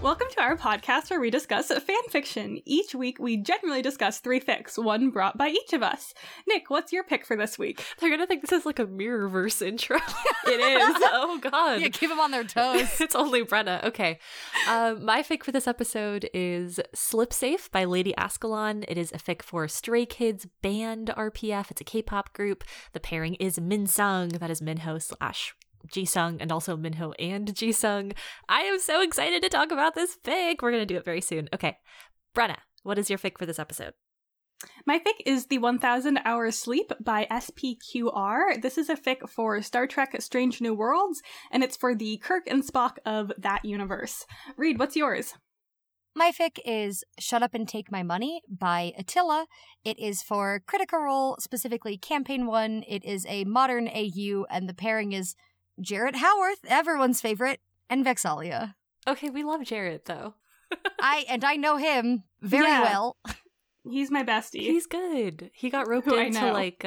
Welcome to our podcast where we discuss fan fiction. Each week, we generally discuss three fics, one brought by each of us. Nick, what's your pick for this week? They're going to think this is like a Mirrorverse intro. It is. Oh, God. Yeah, keep them on their toes. It's only Brenna. Okay. My fic for this episode is Slip Safe by Lady Ascalon. It is a fic for Stray Kids Band RPF. It's a K-pop group. The pairing is Minsung. That is Minho/Jisung, and also Minho and Jisung. I am so excited to talk about this fic. We're going to do it very soon. Okay. Brenna, what is your fic for this episode? My fic is The 1000 Hours Sleep by SPQR. This is a fic for Star Trek Strange New Worlds, and it's for the Kirk and Spock of that universe. Reed, what's yours? My fic is Shut Up and Take My Money by Attila. It is for Critical Role, specifically Campaign 1. It is a modern AU, and the pairing is Jarett Howarth, everyone's favorite, and Vex'ahlia. Okay, we love Jarett, though. I know him very well. He's my bestie. He's good. He got roped into, like,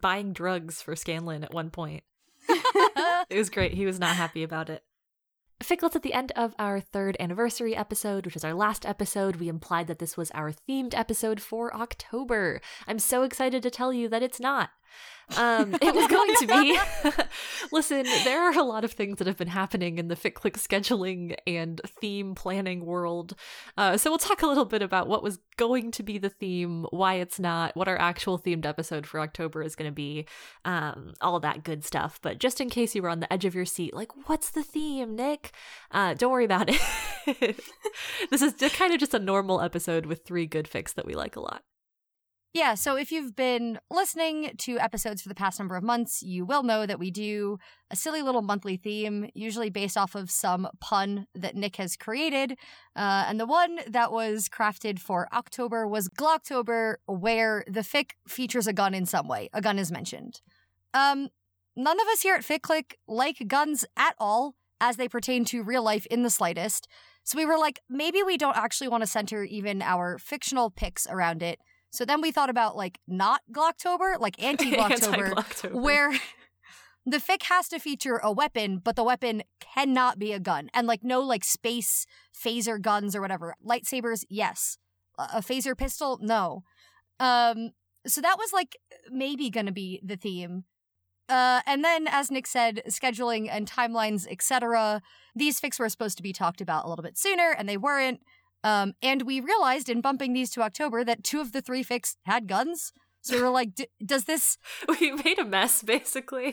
buying drugs for Scanlan at one point. It was great. He was not happy about it. Ficklets, at the end of our third anniversary episode, which is our last episode, we implied that this was our themed episode for October. I'm so excited to tell you that it's not. It was going to be. Listen, there are a lot of things that have been happening in the FitClick scheduling and theme planning world. So we'll talk a little bit about what was going to be the theme, why it's not, what our actual themed episode for October is going to be, all that good stuff. But just in case you were on the edge of your seat, like, what's the theme, Nick? Don't worry about it. This is kind of just a normal episode with three good fics that we like a lot. Yeah, so if you've been listening to episodes for the past number of months, you will know that we do a silly little monthly theme, usually based off of some pun that Nick has created. And the one that was crafted for October was Glocktober, where the fic features a gun in some way. A gun is mentioned. None of us here at FitClick like guns at all as they pertain to real life in the slightest. So we were like, maybe we don't actually want to center even our fictional picks around it. So then we thought about, like, not Glocktober, like anti-Glocktober, where the fic has to feature a weapon, but the weapon cannot be a gun. And, like, no, like, space phaser guns or whatever. Lightsabers, yes. A phaser pistol, no. So that was, like, maybe going to be the theme. And then, as Nick said, scheduling and timelines, etc. These fics were supposed to be talked about a little bit sooner, and they weren't. And we realized in bumping these to October that two of the three fics had guns. So we were like, does this... We made a mess, basically. We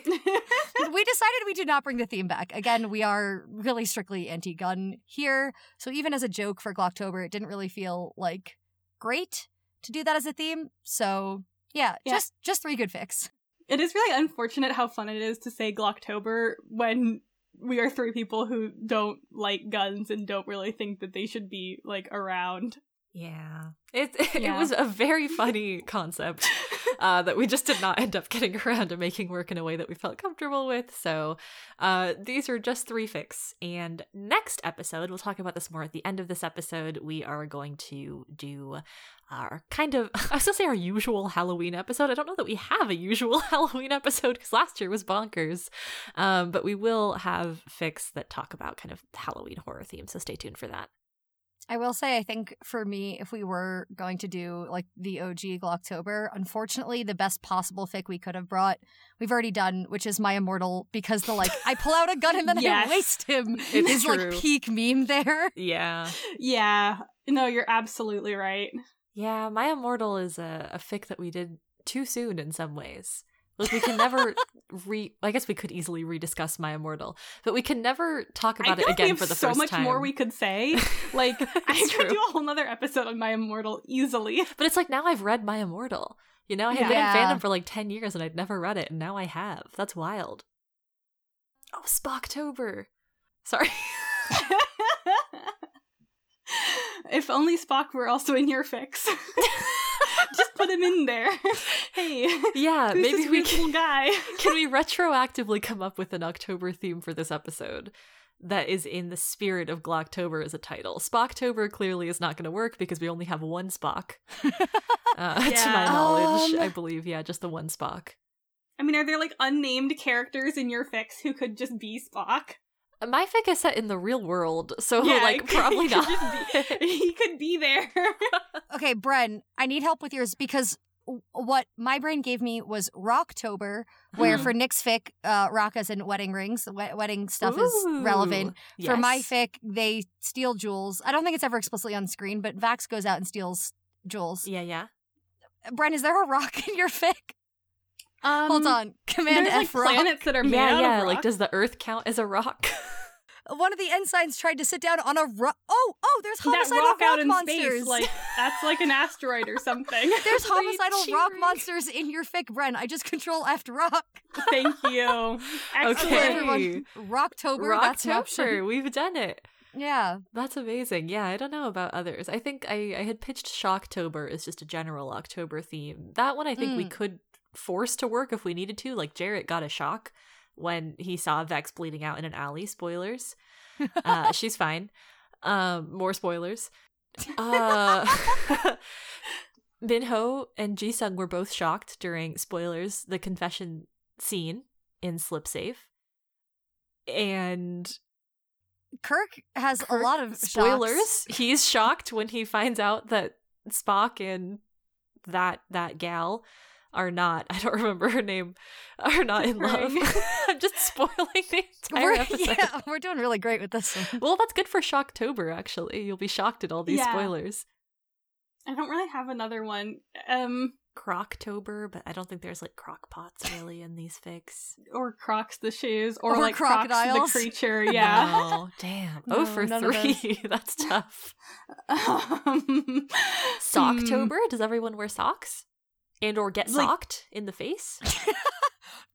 decided we did not bring the theme back. Again, we are really strictly anti-gun here. So even as a joke for Glocktober, it didn't really feel, like, great to do that as a theme. So, yeah. Just three good fics. It is really unfortunate how fun it is to say Glocktober when... we are three people who don't like guns and don't really think that they should be, like, around. Yeah. It was a very funny concept that we just did not end up getting around to making work in a way that we felt comfortable with. So these are just three fics. And next episode, we'll talk about this more at the end of this episode, we are going to do our our usual Halloween episode. I don't know that we have a usual Halloween episode because last year was bonkers. But we will have fics that talk about kind of Halloween horror themes. So stay tuned for that. I will say, I think for me, if we were going to do, like, the OG Glocktober, unfortunately, the best possible fic we could have brought, we've already done, which is My Immortal, because the, like, I pull out a gun and then I waste him is, like, peak meme there. Yeah. Yeah. No, you're absolutely right. Yeah, My Immortal is a fic that we did too soon in some ways. Like, we can never I guess we could easily rediscuss My Immortal, but we can never talk about it again for the first time. I feel like we have so much more we could say. Like, I could do a whole nother episode on My Immortal easily. But it's like, now I've read My Immortal. You know, I had been in fandom for like 10 years and I'd never read it, and now I have. That's wild. Oh, Spocktober. Sorry. If only Spock were also in your fix. Just put him in there. Hey, yeah, maybe we can. Guy? Can we retroactively come up with an October theme for this episode that is in the spirit of Glocktober as a title? Spocktober clearly is not going to work because we only have one Spock. To my knowledge, I believe. Yeah, just the one Spock. I mean, are there like unnamed characters in your fix who could just be Spock? My fic is set in the real world, so yeah, like probably not. He could be there. Okay, Bren, I need help with yours because what my brain gave me was Rocktober, where for Nick's fic, Rockas and wedding rings, wedding stuff is relevant. Yes. For my fic, they steal jewels. I don't think it's ever explicitly on screen, but Vax goes out and steals jewels. Yeah. Bren, is there a rock in your fic? Hold on. Command F. There's like planets that are made out of rock. Like, does the Earth count as a rock? One of the ensigns tried to sit down on a rock. Oh, there's homicidal rock out in monsters. Space, like, that's like an asteroid or something. There's homicidal rock monsters in your fic, Bren. I just control F rock. Thank you. Excellent, everyone. Rocktober. That's an option. We've done it. Yeah. That's amazing. Yeah, I don't know about others. I think I had pitched Shocktober as just a general October theme. That one I think we could forced to work if we needed to. Like, Jarett got a shock when he saw Vex bleeding out in an alley. Spoilers. She's fine. More spoilers. Minho and Jisung were both shocked during, spoilers, the confession scene in Slip Safe. And Kirk has a lot of spoilers. Shocks. He's shocked when he finds out that Spock and that gal are not, I don't remember her name, are not in love. I'm just spoiling the entire episode. Yeah, we're doing really great with this one. Well, that's good for Shocktober, actually. You'll be shocked at all these spoilers. I don't really have another one. Croctober, but I don't think there's like crock pots really in these fics. Or Crocs the shoes, or like crocodiles. Crocs the creature, yeah. Oh, damn. No, 0 for 3. That's tough. Socktober? Does everyone wear socks? And or get socked in the face?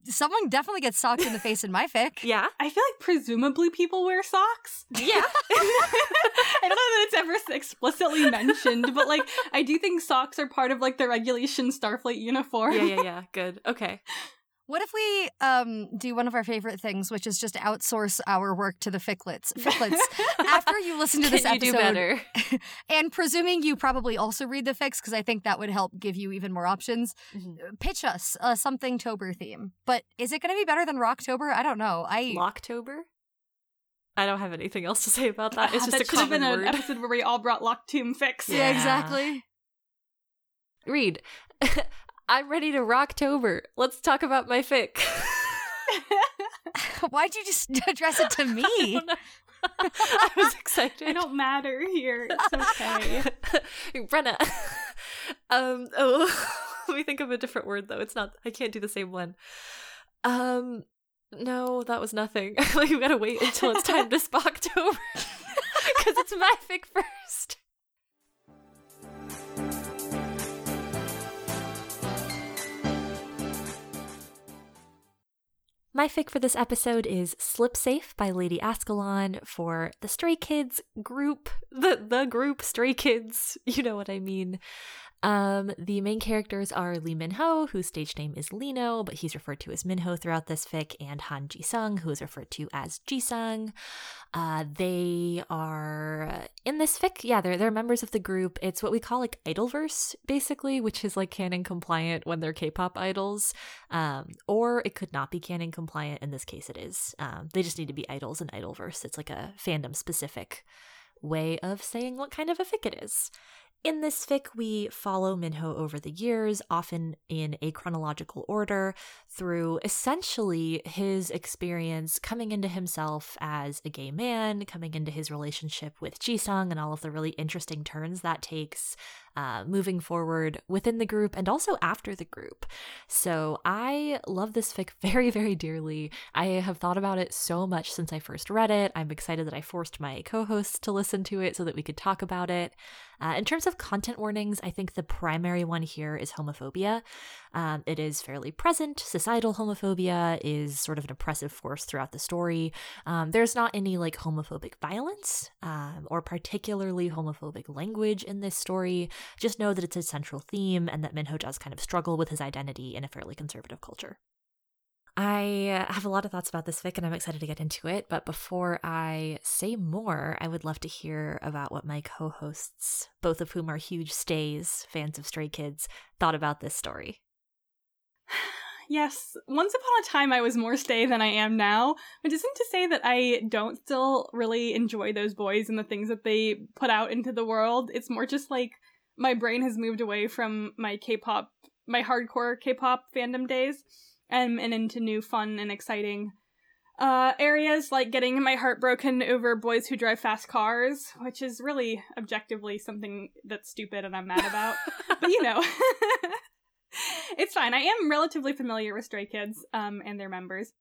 Someone definitely gets socked in the face in my fic. Yeah. I feel like presumably people wear socks. Yeah. I don't know that it's ever explicitly mentioned, but like I do think socks are part of like the regulation Starfleet uniform. Yeah. Good. Okay. What if we do one of our favorite things, which is just outsource our work to the ficlets? After you listen to this episode, you do better. And presuming you probably also read the fics, because I think that would help give you even more options, pitch us something Tober theme. But is it going to be better than Rocktober? I don't know. Locktober? I don't have anything else to say about that. It's just that a common word. That should have been an episode where we all brought Locked Tomb fix. Yeah, exactly. Read. I'm ready to Rocktober. Let's talk about my fic. Why'd you just address it to me? I was excited. I don't matter here. It's okay. Brenna. Let me think of a different word, though. It's not. I can't do the same one. No, that was nothing. Like, we gotta wait until it's time to Spocktober. Because it's my fic first. My fic for this episode is Slip Safe by Lady Ascalon for the Stray Kids group, the group Stray Kids, you know what I mean. The main characters are Lee Minho, whose stage name is Lino, but he's referred to as Minho throughout this fic, and Han Jisung, who is referred to as Jisung. They are in this fic. Yeah, they're members of the group. It's what we call like idolverse, basically, which is like canon compliant when they're K-pop idols, or it could not be canon compliant. In this case, it is. They just need to be idols in idolverse. It's like a fandom specific way of saying what kind of a fic it is. In this fic, we follow Minho over the years, often in a chronological order, through essentially his experience coming into himself as a gay man, coming into his relationship with Jisung, and all of the really interesting turns that takes, moving forward within the group and also after the group. So I love this fic very, very dearly. I have thought about it so much since I first read it. I'm excited that I forced my co-hosts to listen to it so that we could talk about it. In terms of content warnings, I think the primary one here is homophobia. It is fairly present. Societal homophobia is sort of an oppressive force throughout the story. There's not any like homophobic violence or particularly homophobic language in this story. Just know that it's a central theme and that Minho does kind of struggle with his identity in a fairly conservative culture. I have a lot of thoughts about this fic and I'm excited to get into it, but before I say more, I would love to hear about what my co-hosts, both of whom are huge stays, fans of Stray Kids, thought about this story. Yes, once upon a time I was more stay than I am now, which isn't to say that I don't still really enjoy those boys and the things that they put out into the world. It's more just like my brain has moved away from my K-pop, my hardcore K-pop fandom days. And into new fun and exciting areas, like getting my heart broken over boys who drive fast cars, which is really objectively something that's stupid and I'm mad about. But you know, it's fine. I am relatively familiar with Stray Kids and their members.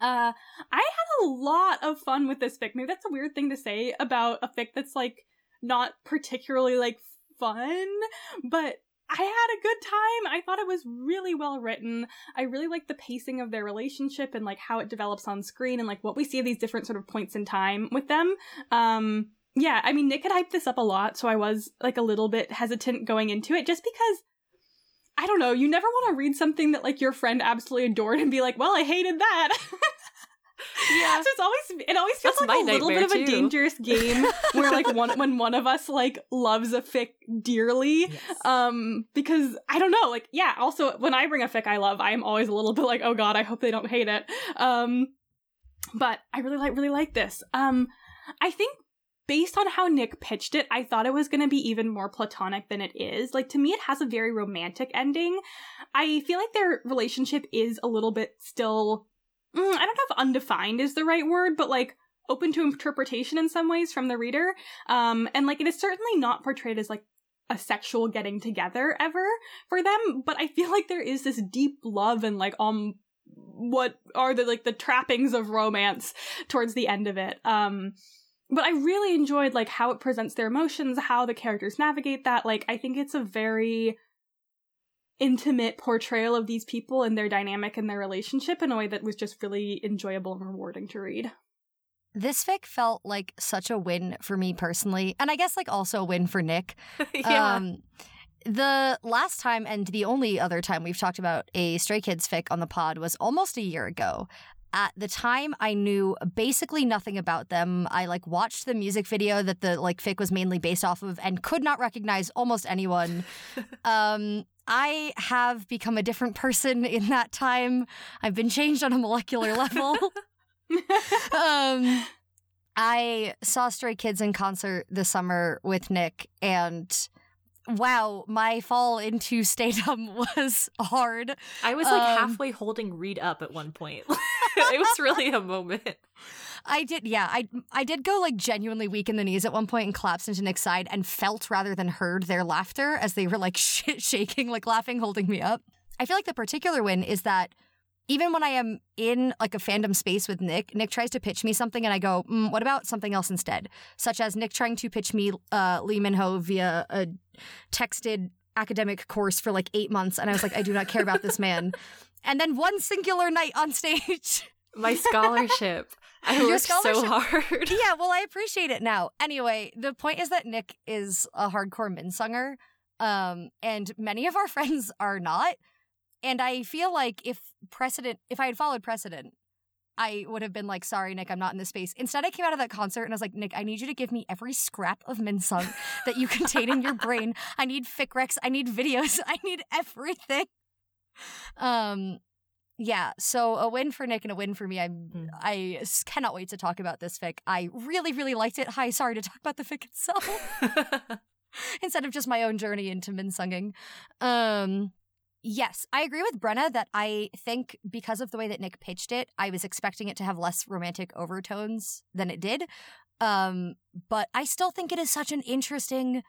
I had a lot of fun with this fic. Maybe that's a weird thing to say about a fic that's like not particularly like fun, but I had a good time. I thought it was really well written. I really liked the pacing of their relationship and like how it develops on screen and like what we see of these different sort of points in time with them. Yeah, I mean, Nick had hyped this up a lot, so I was like a little bit hesitant going into it just because, I don't know, you never want to read something that like your friend absolutely adored and be like, well, I hated that. Yeah. So it always feels that's like a little bit of a dangerous game where like when one of us like loves a fic dearly. Yes. Because I don't know, like, yeah, also when I bring a fic I love, I'm always a little bit like, oh god, I hope they don't hate it. But I really like this. I think based on how Nick pitched it, I thought it was going to be even more platonic than it is. Like, to me, it has a very romantic ending. I feel like their relationship is a little bit still, I don't know if undefined is the right word, but like open to interpretation in some ways from the reader. And like it is certainly not portrayed as like a sexual getting together ever for them, but I feel like there is this deep love and like what are the like the trappings of romance towards the end of it. But I really enjoyed like how it presents their emotions, how the characters navigate that. Like, I think it's a very intimate portrayal of these people and their dynamic and their relationship in a way that was just really enjoyable and rewarding to read. This fic felt like such a win for me personally, and I guess like also a win for Nick. Yeah. The last time and the only other time we've talked about a Stray Kids fic on the pod was almost a year ago. At the time, I knew basically nothing about them. I, like, watched the music video that the, like, fic was mainly based off of and could not recognize almost anyone. I have become a different person in that time. I've been changed on a molecular level. I saw Stray Kids in concert this summer with Nick, and wow, my fall into statum was hard. I was like halfway holding Reed up at one point. It was really a moment. I did go like genuinely weak in the knees at one point and collapsed into Nick's side and felt rather than heard their laughter as they were like shaking, like laughing, holding me up. I feel like the particular win is that even when I am in like a fandom space with Nick, Nick tries to pitch me something and I go, what about something else instead? Such as Nick trying to pitch me Lee Minho via a texted academic course for like 8 months. And I was like, I do not care about this man. And then one singular night on stage. My scholarship. I worked so hard. Yeah, well, I appreciate it now. Anyway, the point is that Nick is a hardcore Minsunger, and many of our friends are not. And I feel like if I had followed precedent, I would have been like, sorry, Nick, I'm not in this space. Instead, I came out of that concert and I was like, Nick, I need you to give me every scrap of Minsung that you contain in your brain. I need fic recs. I need videos. I need everything. Yeah, so a win for Nick and a win for me. I cannot wait to talk about this fic. I really, really liked it. Hi, sorry to talk about the fic itself. Instead of just my own journey into Minsunging. Yes, I agree with Brenna that I think because of the way that Nick pitched it, I was expecting it to have less romantic overtones than it did. But I still think it is such an interesting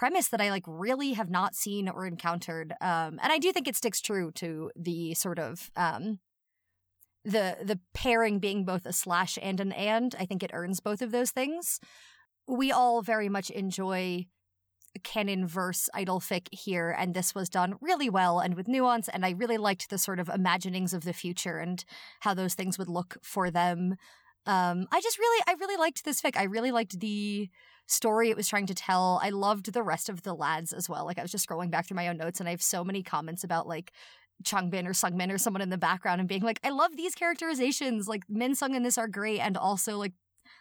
premise that I like really have not seen or encountered. And I do think it sticks true to the sort of the pairing being both a slash and an and. I think it earns both of those things. We all very much enjoy canon verse idolfic here, and this was done really well and with nuance, and I really liked the sort of imaginings of the future and how those things would look for them. I really liked this fic. I really liked the story it was trying to tell. I loved the rest of the lads as well. Like, I was just scrolling back through my own notes and I have so many comments about like Changbin or Sungbin or someone in the background and being like, I love these characterizations. Like, Min Sung and this are great, and also like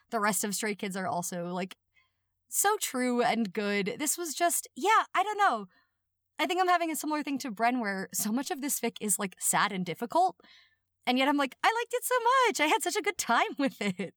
the rest of Stray Kids are also like so true and good. This was just, yeah, I don't know. I think I'm having a similar thing to Bren where so much of this fic is like sad and difficult. And yet I'm like, I liked it so much. I had such a good time with it.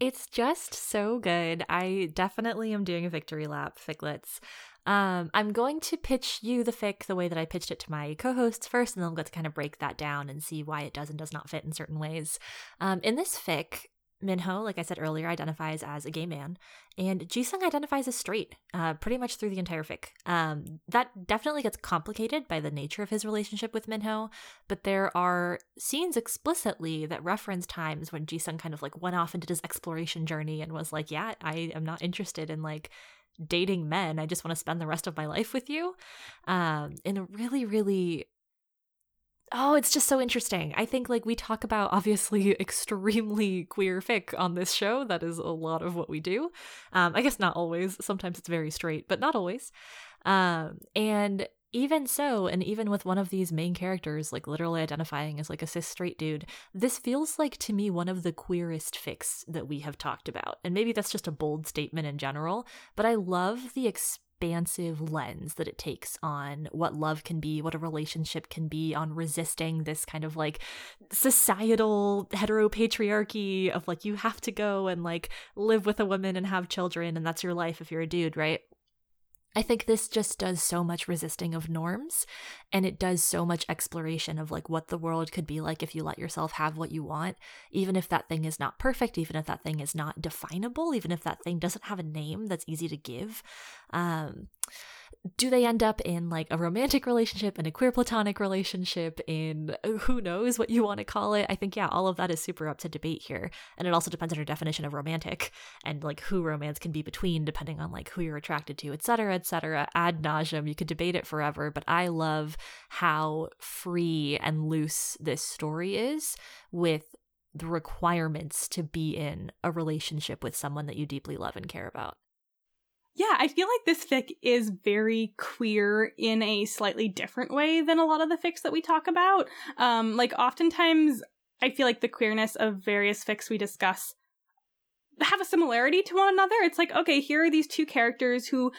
It's just so good. I definitely am doing a victory lap, ficlets. I'm going to pitch you the fic the way that I pitched it to my co-hosts first, and then we'll get to kind of break that down and see why it does and does not fit in certain ways. In this fic, Minho, like I said earlier, identifies as a gay man, and Jisung identifies as straight pretty much through the entire fic. That definitely gets complicated by the nature of his relationship with Minho, but there are scenes explicitly that reference times when Jisung kind of like went off and did his exploration journey and was like, yeah, I am not interested in like dating men. I just want to spend the rest of my life with you. In a really, really... Oh, it's just so interesting. I think like we talk about obviously extremely queer fic on this show. That is a lot of what we do. I guess not always. Sometimes it's very straight, but not always. And even so, and even with one of these main characters like literally identifying as like a cis straight dude, this feels like to me one of the queerest fics that we have talked about. And maybe that's just a bold statement in general, but I love the expansive lens that it takes on what love can be, what a relationship can be, on resisting this kind of like societal heteropatriarchy of like you have to go and like live with a woman and have children and that's your life if you're a dude, right? I think this just does so much resisting of norms, and it does so much exploration of like what the world could be like if you let yourself have what you want, even if that thing is not perfect, even if that thing is not definable, even if that thing doesn't have a name that's easy to give. Do they end up in like a romantic relationship, in a queer platonic relationship, in who knows what you want to call it? I think, yeah, all of that is super up to debate here. And it also depends on your definition of romantic and like who romance can be between, depending on like who you're attracted to, etc., etc. Ad nauseum. You could debate it forever, but I love how free and loose this story is with the requirements to be in a relationship with someone that you deeply love and care about. Yeah, I feel like this fic is very queer in a slightly different way than a lot of the fics that we talk about. Like, oftentimes, I feel like the queerness of various fics we discuss have a similarity to one another. It's like, okay, here are these two characters who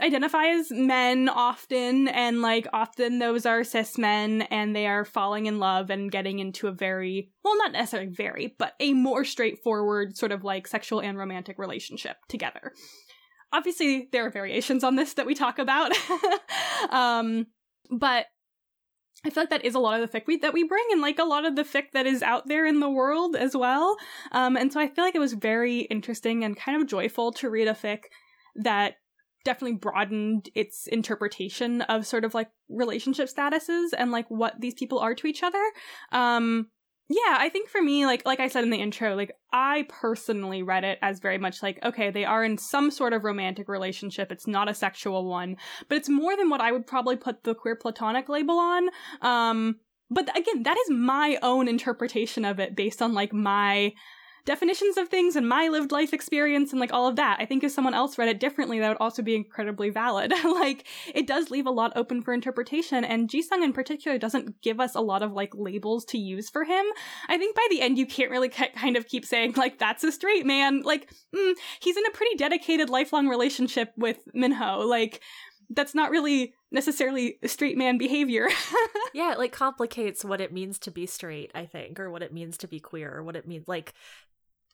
identify as men often, and like often those are cis men, and they are falling in love and getting into a very, well, not necessarily very, but a more straightforward sort of like sexual and romantic relationship together. Obviously, there are variations on this that we talk about, but I feel like that is a lot of the fic that we bring, and like a lot of the fic that is out there in the world as well. And so I feel like it was very interesting and kind of joyful to read a fic that definitely broadened its interpretation of sort of like relationship statuses and like what these people are to each other. Yeah, I think for me, like I said in the intro, like I personally read it as very much like, okay, they are in some sort of romantic relationship. It's not a sexual one, but it's more than what I would probably put the queer platonic label on. But again, that is my own interpretation of it based on like my definitions of things and my lived life experience and like all of that. I think if someone else read it differently, that would also be incredibly valid. Like, it does leave a lot open for interpretation, and Jisung in particular doesn't give us a lot of like labels to use for him. I think by the end you can't really kind of keep saying like that's a straight man. Like, he's in a pretty dedicated lifelong relationship with Minho. Like, that's not really necessarily straight man behavior. Yeah, it like complicates what it means to be straight, I think, or what it means to be queer, or what it means like.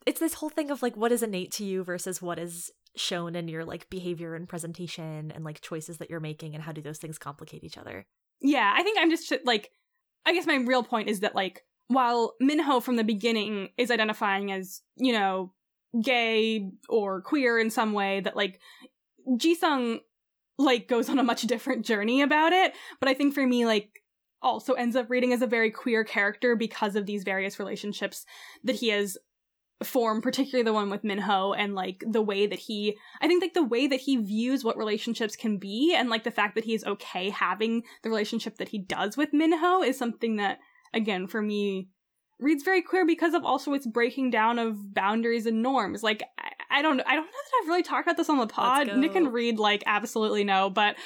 It's this whole thing of like what is innate to you versus what is shown in your like behavior and presentation and like choices that you're making, and how do those things complicate each other. Yeah, I think I'm just like, I guess my real point is that like while Minho from the beginning is identifying as, you know, gay or queer in some way, that like Jisung, like, goes on a much different journey about it, but I think for me, like, also ends up reading as a very queer character because of these various relationships that he has formed, particularly the one with Minho, and, like, the way that he, I think, like, the way that he views what relationships can be, and, like, the fact that he's okay having the relationship that he does with Minho is something that, again, for me, reads very queer because of also its breaking down of boundaries and norms. Like, I don't know that I've really talked about this on the pod. Nick and Reed, like, absolutely no, but,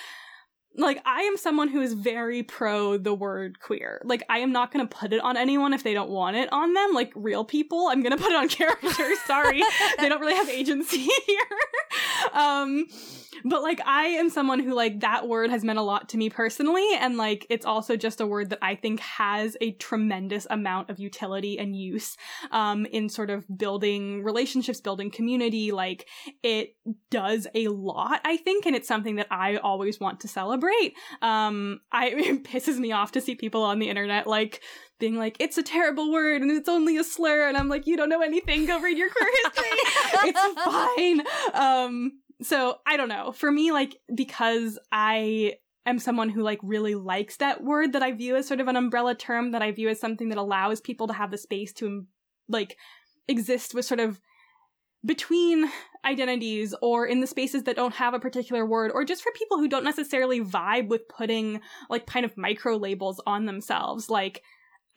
like, I am someone who is very pro the word queer. Like, I am not going to put it on anyone if they don't want it on them. Like, real people, I'm going to put it on characters. Sorry. They don't really have agency here. But, like, I am someone who, like, that word has meant a lot to me personally. And, like, it's also just a word that I think has a tremendous amount of utility and use in sort of building relationships, building community. Like, it does a lot, I think. And it's something that I always want to celebrate. It pisses me off to see people on the internet, like, being like, it's a terrible word and it's only a slur, and I'm like, you don't know anything, go read your queer history. It's fine. So I don't know, for me, like, because I am someone who, like, really likes that word that I view as sort of an umbrella term, that I view as something that allows people to have the space to, like, exist with sort of between identities, or in the spaces that don't have a particular word, or just for people who don't necessarily vibe with putting, like, kind of micro labels on themselves. Like,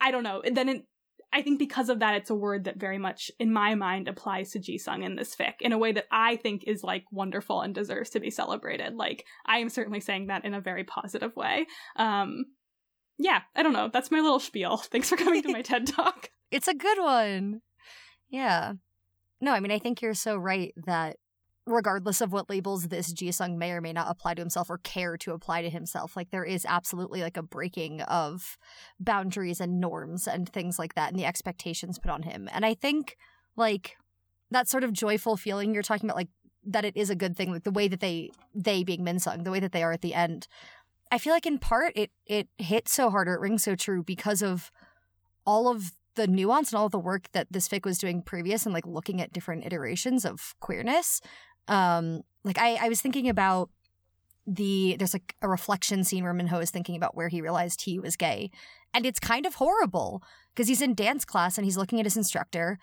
I don't know. Then I think because of that, it's a word that very much, in my mind, applies to Jisung in this fic in a way that I think is, like, wonderful and deserves to be celebrated. Like, I am certainly saying that in a very positive way. Yeah, I don't know. That's my little spiel. Thanks for coming to my TED Talk. It's a good one. Yeah. No, I mean, I think you're so right that regardless of what labels this Jisung may or may not apply to himself or care to apply to himself, like, there is absolutely, like, a breaking of boundaries and norms and things like that and the expectations put on him. And I think, like, that sort of joyful feeling you're talking about, like, that it is a good thing, like, the way that they being Minsung, the way that they are at the end, I feel like in part it hits so hard or it rings so true because of all of the nuance and all of the work that this fic was doing previous and, like, looking at different iterations of queerness. Like, I was thinking about there's, like, a reflection scene where Minho is thinking about where he realized he was gay. And it's kind of horrible because he's in dance class and he's looking at his instructor.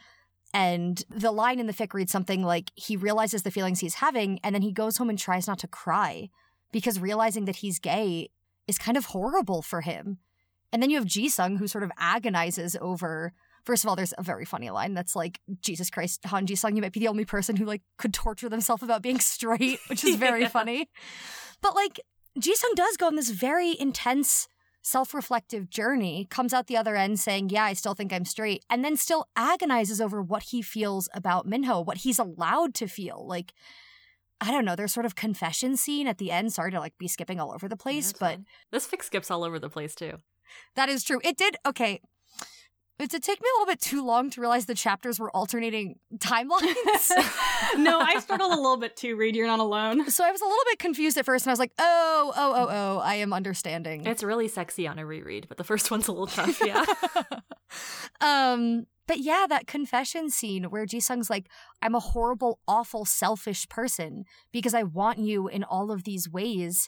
And the line in the fic reads something like, he realizes the feelings he's having and then he goes home and tries not to cry because realizing that he's gay is kind of horrible for him. And then you have Jisung, who sort of agonizes over, first of all, there's a very funny line that's like, Jesus Christ, Han Jisung, you might be the only person who, like, could torture themselves about being straight, which is very funny. But, like, Jisung does go on this very intense, self-reflective journey, comes out the other end saying, yeah, I still think I'm straight, and then still agonizes over what he feels about Minho, what he's allowed to feel. Like, I don't know, there's sort of confession scene at the end. Sorry to, like, be skipping all over the place, yeah, but... fun. This fic skips all over the place, too. That is true. It did. Okay. It did take me a little bit too long to realize the chapters were alternating timelines. No, I struggled a little bit too, Reed. You're not alone. So I was a little bit confused at first, and I was like, oh, I am understanding. It's really sexy on a reread, but the first one's a little tough, yeah. But yeah, that confession scene where Jisung's like, I'm a horrible, awful, selfish person because I want you in all of these ways,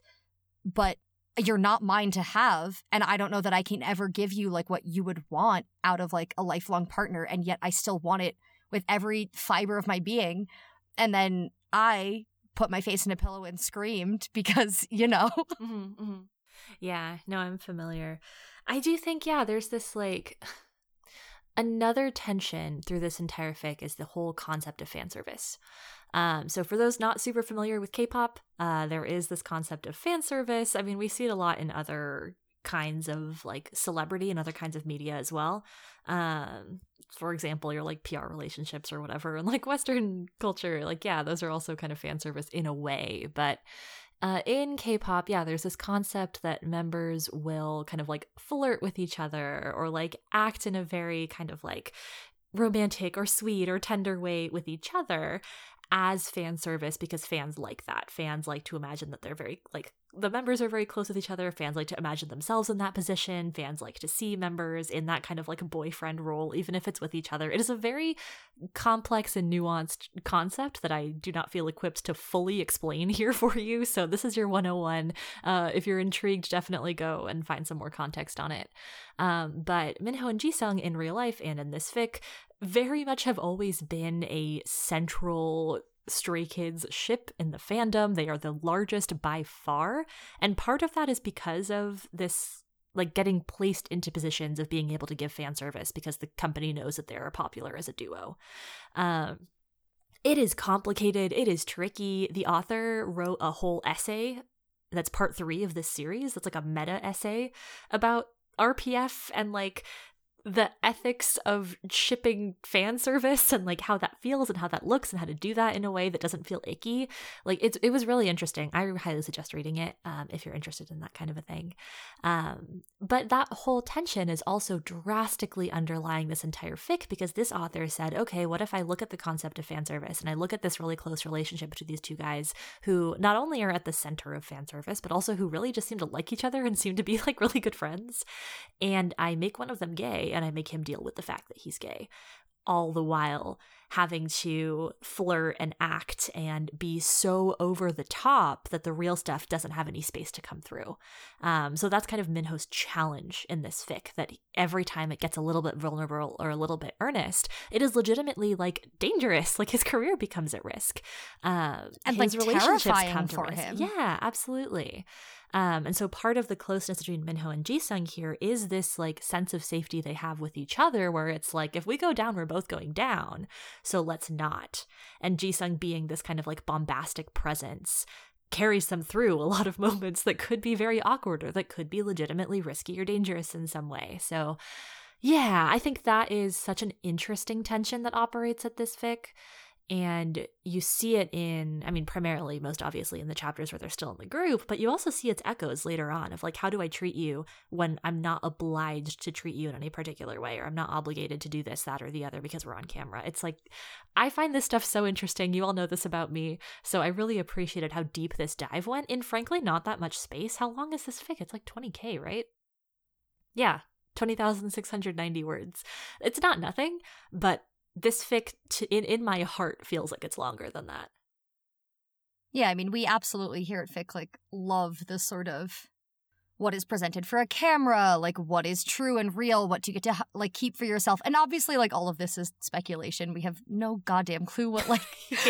but you're not mine to have, and I don't know that I can ever give you, like, what you would want out of, like, a lifelong partner, and yet I still want it with every fiber of my being. And then I put my face in a pillow and screamed because, you know. Mm-hmm, mm-hmm. Yeah, no, I'm familiar. I do think, yeah, there's this, like, another tension through this entire fic is the whole concept of fan service. So for those not super familiar with K-pop, there is this concept of fan service. I mean, we see it a lot in other kinds of, like, celebrity and other kinds of media as well. For example, your, like, PR relationships or whatever, and, like, Western culture, like, yeah, those are also kind of fan service in a way. But in K-pop, yeah, there's this concept that members will kind of, like, flirt with each other or, like, act in a very kind of, like, romantic or sweet or tender way with each other as fan service because fans like that. Fans like to imagine that they're very, like, the members are very close with each other. Fans like to imagine themselves in that position. Fans like to see members in that kind of like boyfriend role, even if it's with each other. It is a very complex and nuanced concept that I do not feel equipped to fully explain here for you. So this is your 101. If you're intrigued, definitely go and find some more context on it. But Minho and Jisung in real life and in this fic very much have always been a central Stray Kids ship in the fandom. They are the largest by far, and part of that is because of this, like, getting placed into positions of being able to give fan service because the company knows that they're popular as a duo. It is complicated. It is tricky. The author wrote a whole essay that's part 3 of this series. That's like a meta essay about RPF and like the ethics of shipping fan service and like how that feels and how that looks and how to do that in a way that doesn't feel icky. Like it was really interesting. I highly suggest reading it if you're interested in that kind of a thing. But that whole tension is also drastically underlying this entire fic because this author said, okay, what if I look at the concept of fan service and I look at this really close relationship between these two guys who not only are at the center of fan service, but also who really just seem to like each other and seem to be like really good friends. And I make one of them gay and I make him deal with the fact that he's gay, all the while having to flirt and act and be so over the top that the real stuff doesn't have any space to come through. So that's kind of Minho's challenge in this fic, that every time it gets a little bit vulnerable or a little bit earnest, it is legitimately like dangerous. Like his career becomes at risk. And his like relationships come to risk. Yeah, absolutely. And so part of the closeness between Minho and Jisung here is this like sense of safety they have with each other, where it's like, if we go down, we're both going down, so let's not. And Jisung being this kind of like bombastic presence carries them through a lot of moments that could be very awkward or that could be legitimately risky or dangerous in some way. So yeah, I think that is such an interesting tension that operates at this fic. And you see it in, I mean, primarily, most obviously in the chapters where they're still in the group, but you also see its echoes later on of like, how do I treat you when I'm not obliged to treat you in any particular way, or I'm not obligated to do this, that, or the other because we're on camera. It's like, I find this stuff so interesting. You all know this about me. So I really appreciated how deep this dive went in, frankly, not that much space. How long is this fic? It's like 20K, right? Yeah, 20,690 words. It's not nothing, but this fic, in my heart, feels like it's longer than that. Yeah, I mean, we absolutely here at FitClick love this sort of what is presented for a camera, like what is true and real, what do you get to like keep for yourself. And obviously, like, all of this is speculation. We have no goddamn clue what like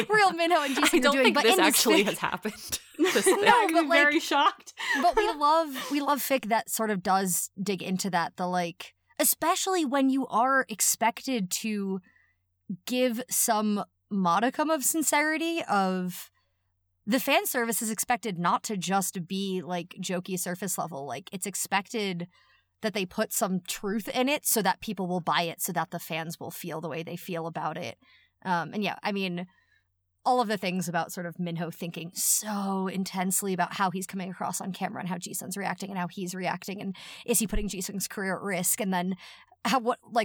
real Minho and Jisung are doing. But this actually has happened. No, but like, very shocked. But we love fic that sort of does dig into that. The like, especially when you are expected to give some modicum of sincerity, of the fan service is expected not to just be like jokey surface level. Like, it's expected that they put some truth in it so that people will buy it, so that the fans will feel the way they feel about it. And yeah, I mean, all of the things about sort of Minho thinking so intensely about how he's coming across on camera and how Jisung's reacting and how he's reacting, and is he putting Jisung's career at risk, and then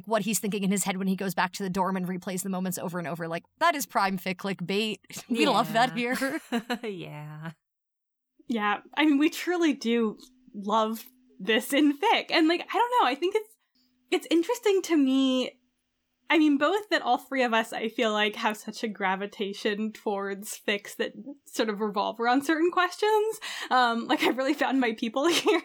what he's thinking in his head when he goes back to the dorm and replays the moments over and over. Like, that is prime fic clickbait. We love that here. Yeah. I mean, we truly do love this in fic. And like, I don't know, I think it's interesting to me. I mean, both that all three of us, I feel like, have such a gravitation towards fics that sort of revolve around certain questions. Like, I really found my people here.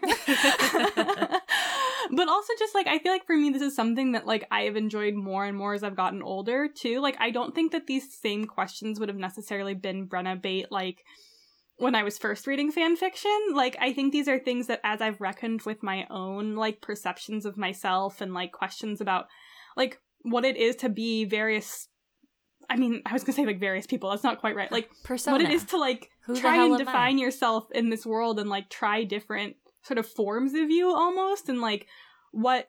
But also just like, I feel like for me, this is something that like I have enjoyed more and more as I've gotten older too. Like, I don't think that these same questions would have necessarily been Brenna bait like when I was first reading fan fiction. Like, I think these are things that as I've reckoned with my own like perceptions of myself and like questions about like what it is to be various, I mean, I was gonna say like various people, that's not quite right. Like persona. What it is to like try and define yourself in this world and like try different sort of forms of you almost, and like what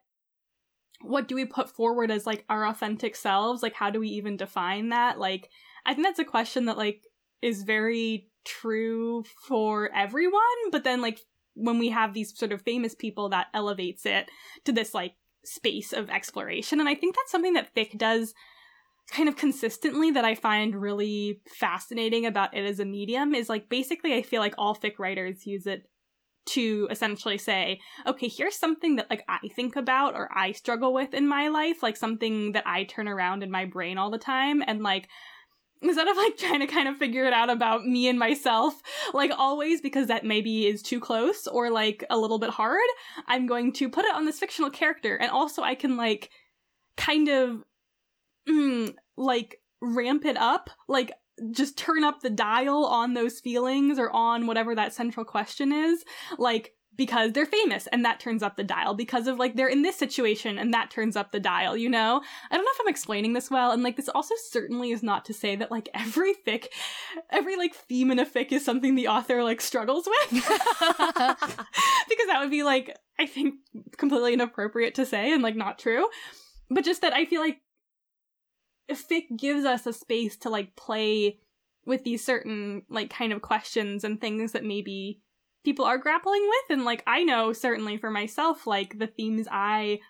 do we put forward as like our authentic selves, like how do we even define that. Like, I think that's a question that like is very true for everyone, but then like when we have these sort of famous people, that elevates it to this like space of exploration. And I think that's something that fic does kind of consistently that I find really fascinating about it as a medium is, like, basically I feel like all fic writers use it to essentially say, okay, here's something that, like, I think about or I struggle with in my life, like something that I turn around in my brain all the time, and, like, instead of, like, trying to kind of figure it out about me and myself, like, always, because that maybe is too close or, like, a little bit hard, I'm going to put it on this fictional character. And also I can, like, kind of like ramp it up, like just turn up the dial on those feelings or on whatever that central question is, like, because they're famous and that turns up the dial, because of, like, they're in this situation and that turns up the dial, you know? I don't know if I'm explaining this well, and, like, this also certainly is not to say that, like, every fic, every, like, theme in a fic is something the author, like, struggles with. Because that would be, like, I think completely inappropriate to say and, like, not true. But just that I feel like fic gives us a space to, like, play with these certain, like, kind of questions and things that maybe people are grappling with. And, like, I know certainly for myself, like, the themes I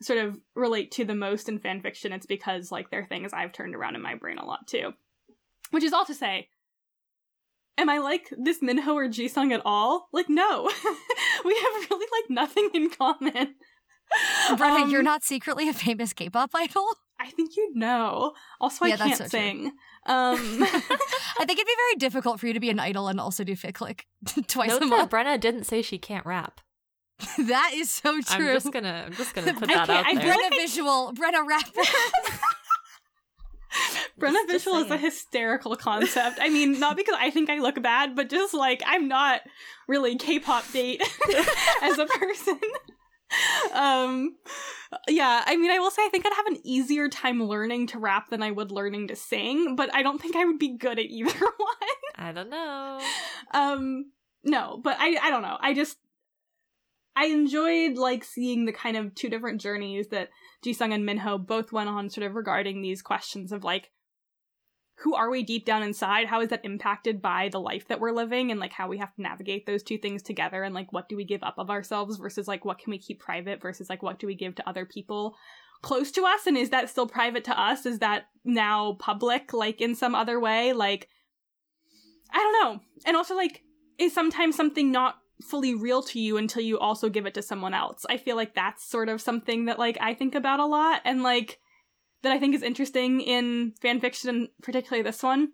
sort of relate to the most in fan fiction, it's because, like, they're things I've turned around in my brain a lot too. Which is all to say, am I like this Minho or Jisung at all? Like, no. We have really, like, nothing in common. Brenda, you're not secretly a famous K-pop idol? I think you know. Also, yeah, I can't sing. I think it'd be very difficult for you to be an idol and also do FitClick twice a month. Brenna didn't say she can't rap. That is so true. I'm just gonna put that out there. Brenna Visual, Brenna Rapper. Brenna Visual is a hysterical concept. I mean, not because I think I look bad, but just, like, I'm not really K-pop date as a person. Yeah, I mean, I will say I think I'd have an easier time learning to rap than I would learning to sing, but I don't think I would be good at either one. I don't know. No, but I don't know. I enjoyed, like, seeing the kind of two different journeys that Jisung and Minho both went on, sort of regarding these questions of, like, who are we deep down inside? How is that impacted by the life that we're living? And, like, how we have to navigate those two things together. And, like, what do we give up of ourselves versus, like, what can we keep private versus, like, what do we give to other people close to us? And is that still private to us? Is that now public, like, in some other way? Like, I don't know. And also, like, is sometimes something not fully real to you until you also give it to someone else? I feel like that's sort of something that, like, I think about a lot. And, like, that I think is interesting in fanfiction, particularly this one.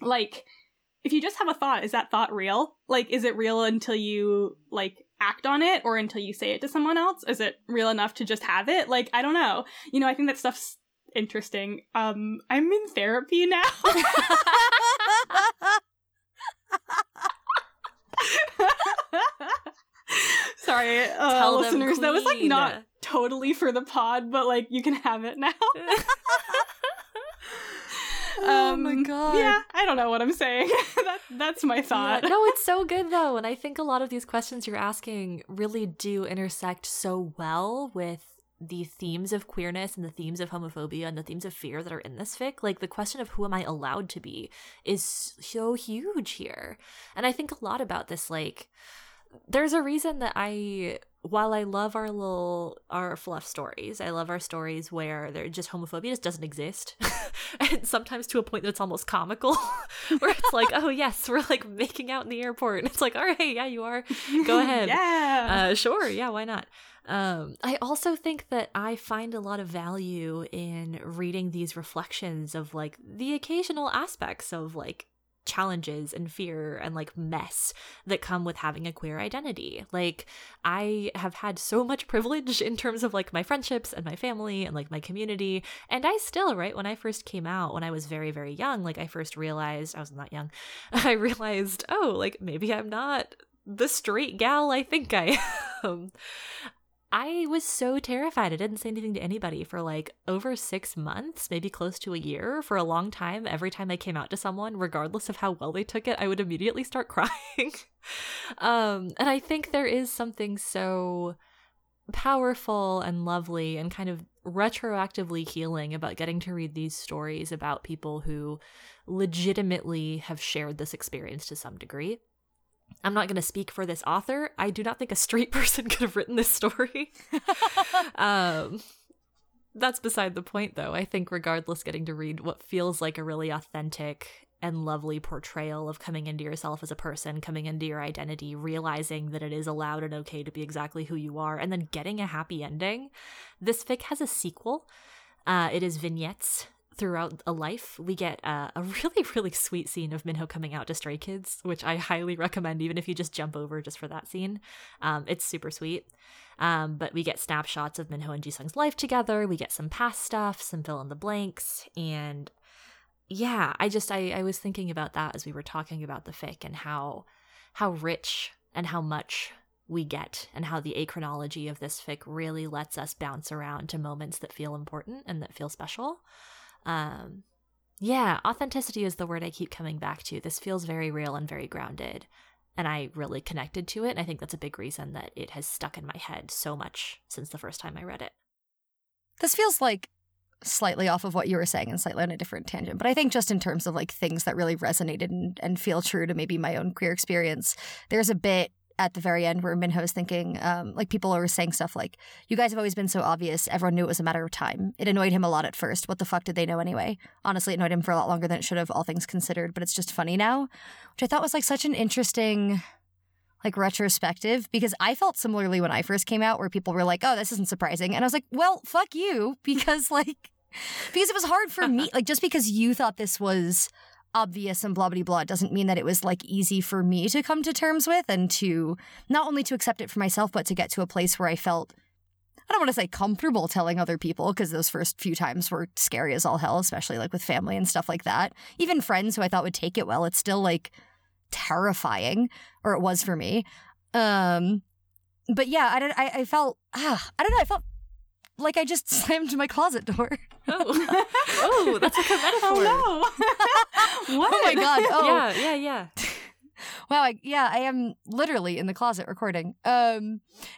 Like, if you just have a thought, is that thought real? Like, is it real until you, like, act on it or until you say it to someone else? Is it real enough to just have it? Like, I don't know. You know, I think that stuff's interesting. I'm in therapy now. Sorry, listeners, that was, like, not totally for the pod, but, like, you can have it now. Oh my god. Yeah, I don't know what I'm saying. That's my thought. Yeah. No, it's so good, though, and I think a lot of these questions you're asking really do intersect so well with the themes of queerness and the themes of homophobia and the themes of fear that are in this fic. Like, the question of who am I allowed to be is so huge here. And I think a lot about this, like, there's a reason that while I love our fluff stories, I love our stories where they're just homophobia just doesn't exist. And sometimes to a point that it's almost comical, where it's like, oh yes, we're, like, making out in the airport. And it's like, all right, yeah, you are. Go ahead. Yeah. Sure. Yeah. Why not? I also think that I find a lot of value in reading these reflections of, like, the occasional aspects of, like, challenges and fear and, like, mess that come with having a queer identity. Like, I have had so much privilege in terms of, like, my friendships and my family and, like, my community, and I still, right, when I first came out, when I was very, very young, like, I realized, oh, like, maybe I'm not the straight gal I think I am. I was so terrified. I didn't say anything to anybody for, like, over 6 months, maybe close to a year. For a long time, every time I came out to someone, regardless of how well they took it, I would immediately start crying. And I think there is something so powerful and lovely and kind of retroactively healing about getting to read these stories about people who legitimately have shared this experience to some degree. I'm not going to speak for this author. I do not think a straight person could have written this story. that's beside the point, though. I think regardless, getting to read what feels like a really authentic and lovely portrayal of coming into yourself as a person, coming into your identity, realizing that it is allowed and okay to be exactly who you are, and then getting a happy ending. This fic has a sequel. It is vignettes throughout a life. We get a really, really sweet scene of Minho coming out to Stray Kids, which I highly recommend, even if you just jump over just for that scene. It's super sweet. But we get snapshots of Minho and Jisung's life together. We get some past stuff, some fill in the blanks, and yeah, I was thinking about that as we were talking about the fic and how rich and how much we get and how the achronology of this fic really lets us bounce around to moments that feel important and that feel special. Yeah, authenticity is the word I keep coming back to. This feels very real and very grounded, and I really connected to it, and I think that's a big reason that it has stuck in my head so much since the first time I read it. This feels like slightly off of what you were saying and slightly on a different tangent, but I think just in terms of like things that really resonated and feel true to maybe my own queer experience, there's a bit at the very end where Minho's thinking, like people were saying stuff like, you guys have always been so obvious. Everyone knew it was a matter of time. It annoyed him a lot at first. What the fuck did they know anyway? Honestly, it annoyed him for a lot longer than it should have, all things considered, but it's just funny now, which I thought was like such an interesting like retrospective, because I felt similarly when I first came out, where people were like, oh, this isn't surprising. And I was like, well, fuck you, because it was hard for me. Like, just because you thought this was obvious and blah, blah, blah, doesn't mean that it was like easy for me to come to terms with and to not only to accept it for myself, but to get to a place where I felt, I don't want to say comfortable telling other people, because those first few times were scary as all hell, especially like with family and stuff like that. Even friends who I thought would take it well, it's still like terrifying, or it was for me. But yeah, I felt like I just slammed my closet door. Oh, oh, that's like a metaphor. Oh, no. What? Oh my god. Oh. Yeah. Wow. I am literally in the closet recording. No,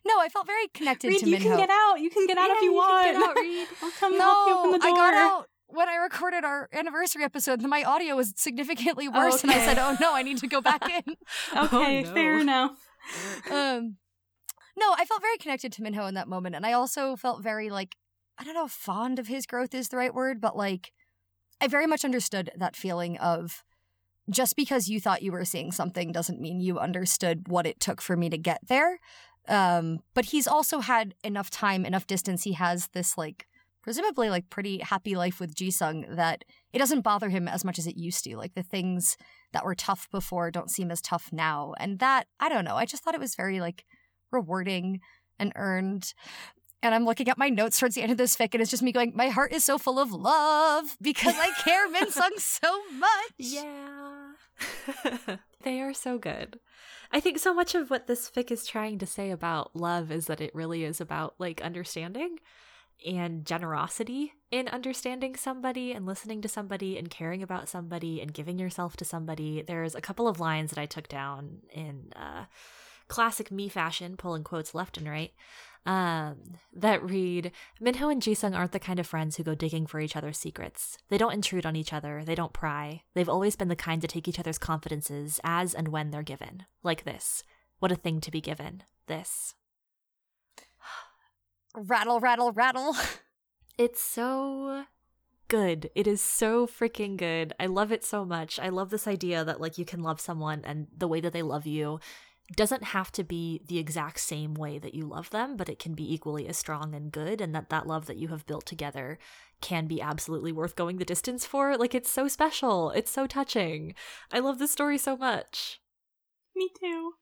I felt very connected Reed, to Minho. You can get out. You can get out if you want. Can get out, Reed. I'll come help you open the door. I got out when I recorded our anniversary episode. My audio was significantly worse, and I said, "Oh no, I need to go back in." Okay, fair enough. No, I felt very connected to Minho in that moment, and I also felt very, like, I don't know if fond of his growth is the right word, but, like, I very much understood that feeling of just because you thought you were seeing something doesn't mean you understood what it took for me to get there. But he's also had enough time, enough distance. He has this, like, presumably, like, pretty happy life with Jisung that it doesn't bother him as much as it used to. Like, the things that were tough before don't seem as tough now. And that, I don't know, I just thought it was very, like, rewarding and earned. And I'm looking at my notes towards the end of this fic, and it's just me going, my heart is so full of love because I care Min Sung so much. Yeah. They are so good. I think so much of what this fic is trying to say about love is that it really is about, like, understanding and generosity in understanding somebody and listening to somebody and caring about somebody and giving yourself to somebody. There's a couple of lines that I took down in classic me fashion, pulling quotes left and right, that read, Minho and Jisung aren't the kind of friends who go digging for each other's secrets. They don't intrude on each other. They don't pry. They've always been the kind to take each other's confidences as and when they're given. Like this. What a thing to be given. This. Rattle, rattle, rattle. It's so good. It is so freaking good. I love it so much. I love this idea that, like, you can love someone and the way that they love you doesn't have to be the exact same way that you love them, but it can be equally as strong and good, and that love that you have built together can be absolutely worth going the distance for. Like, it's so special. It's so touching. I love this story so much. Me too.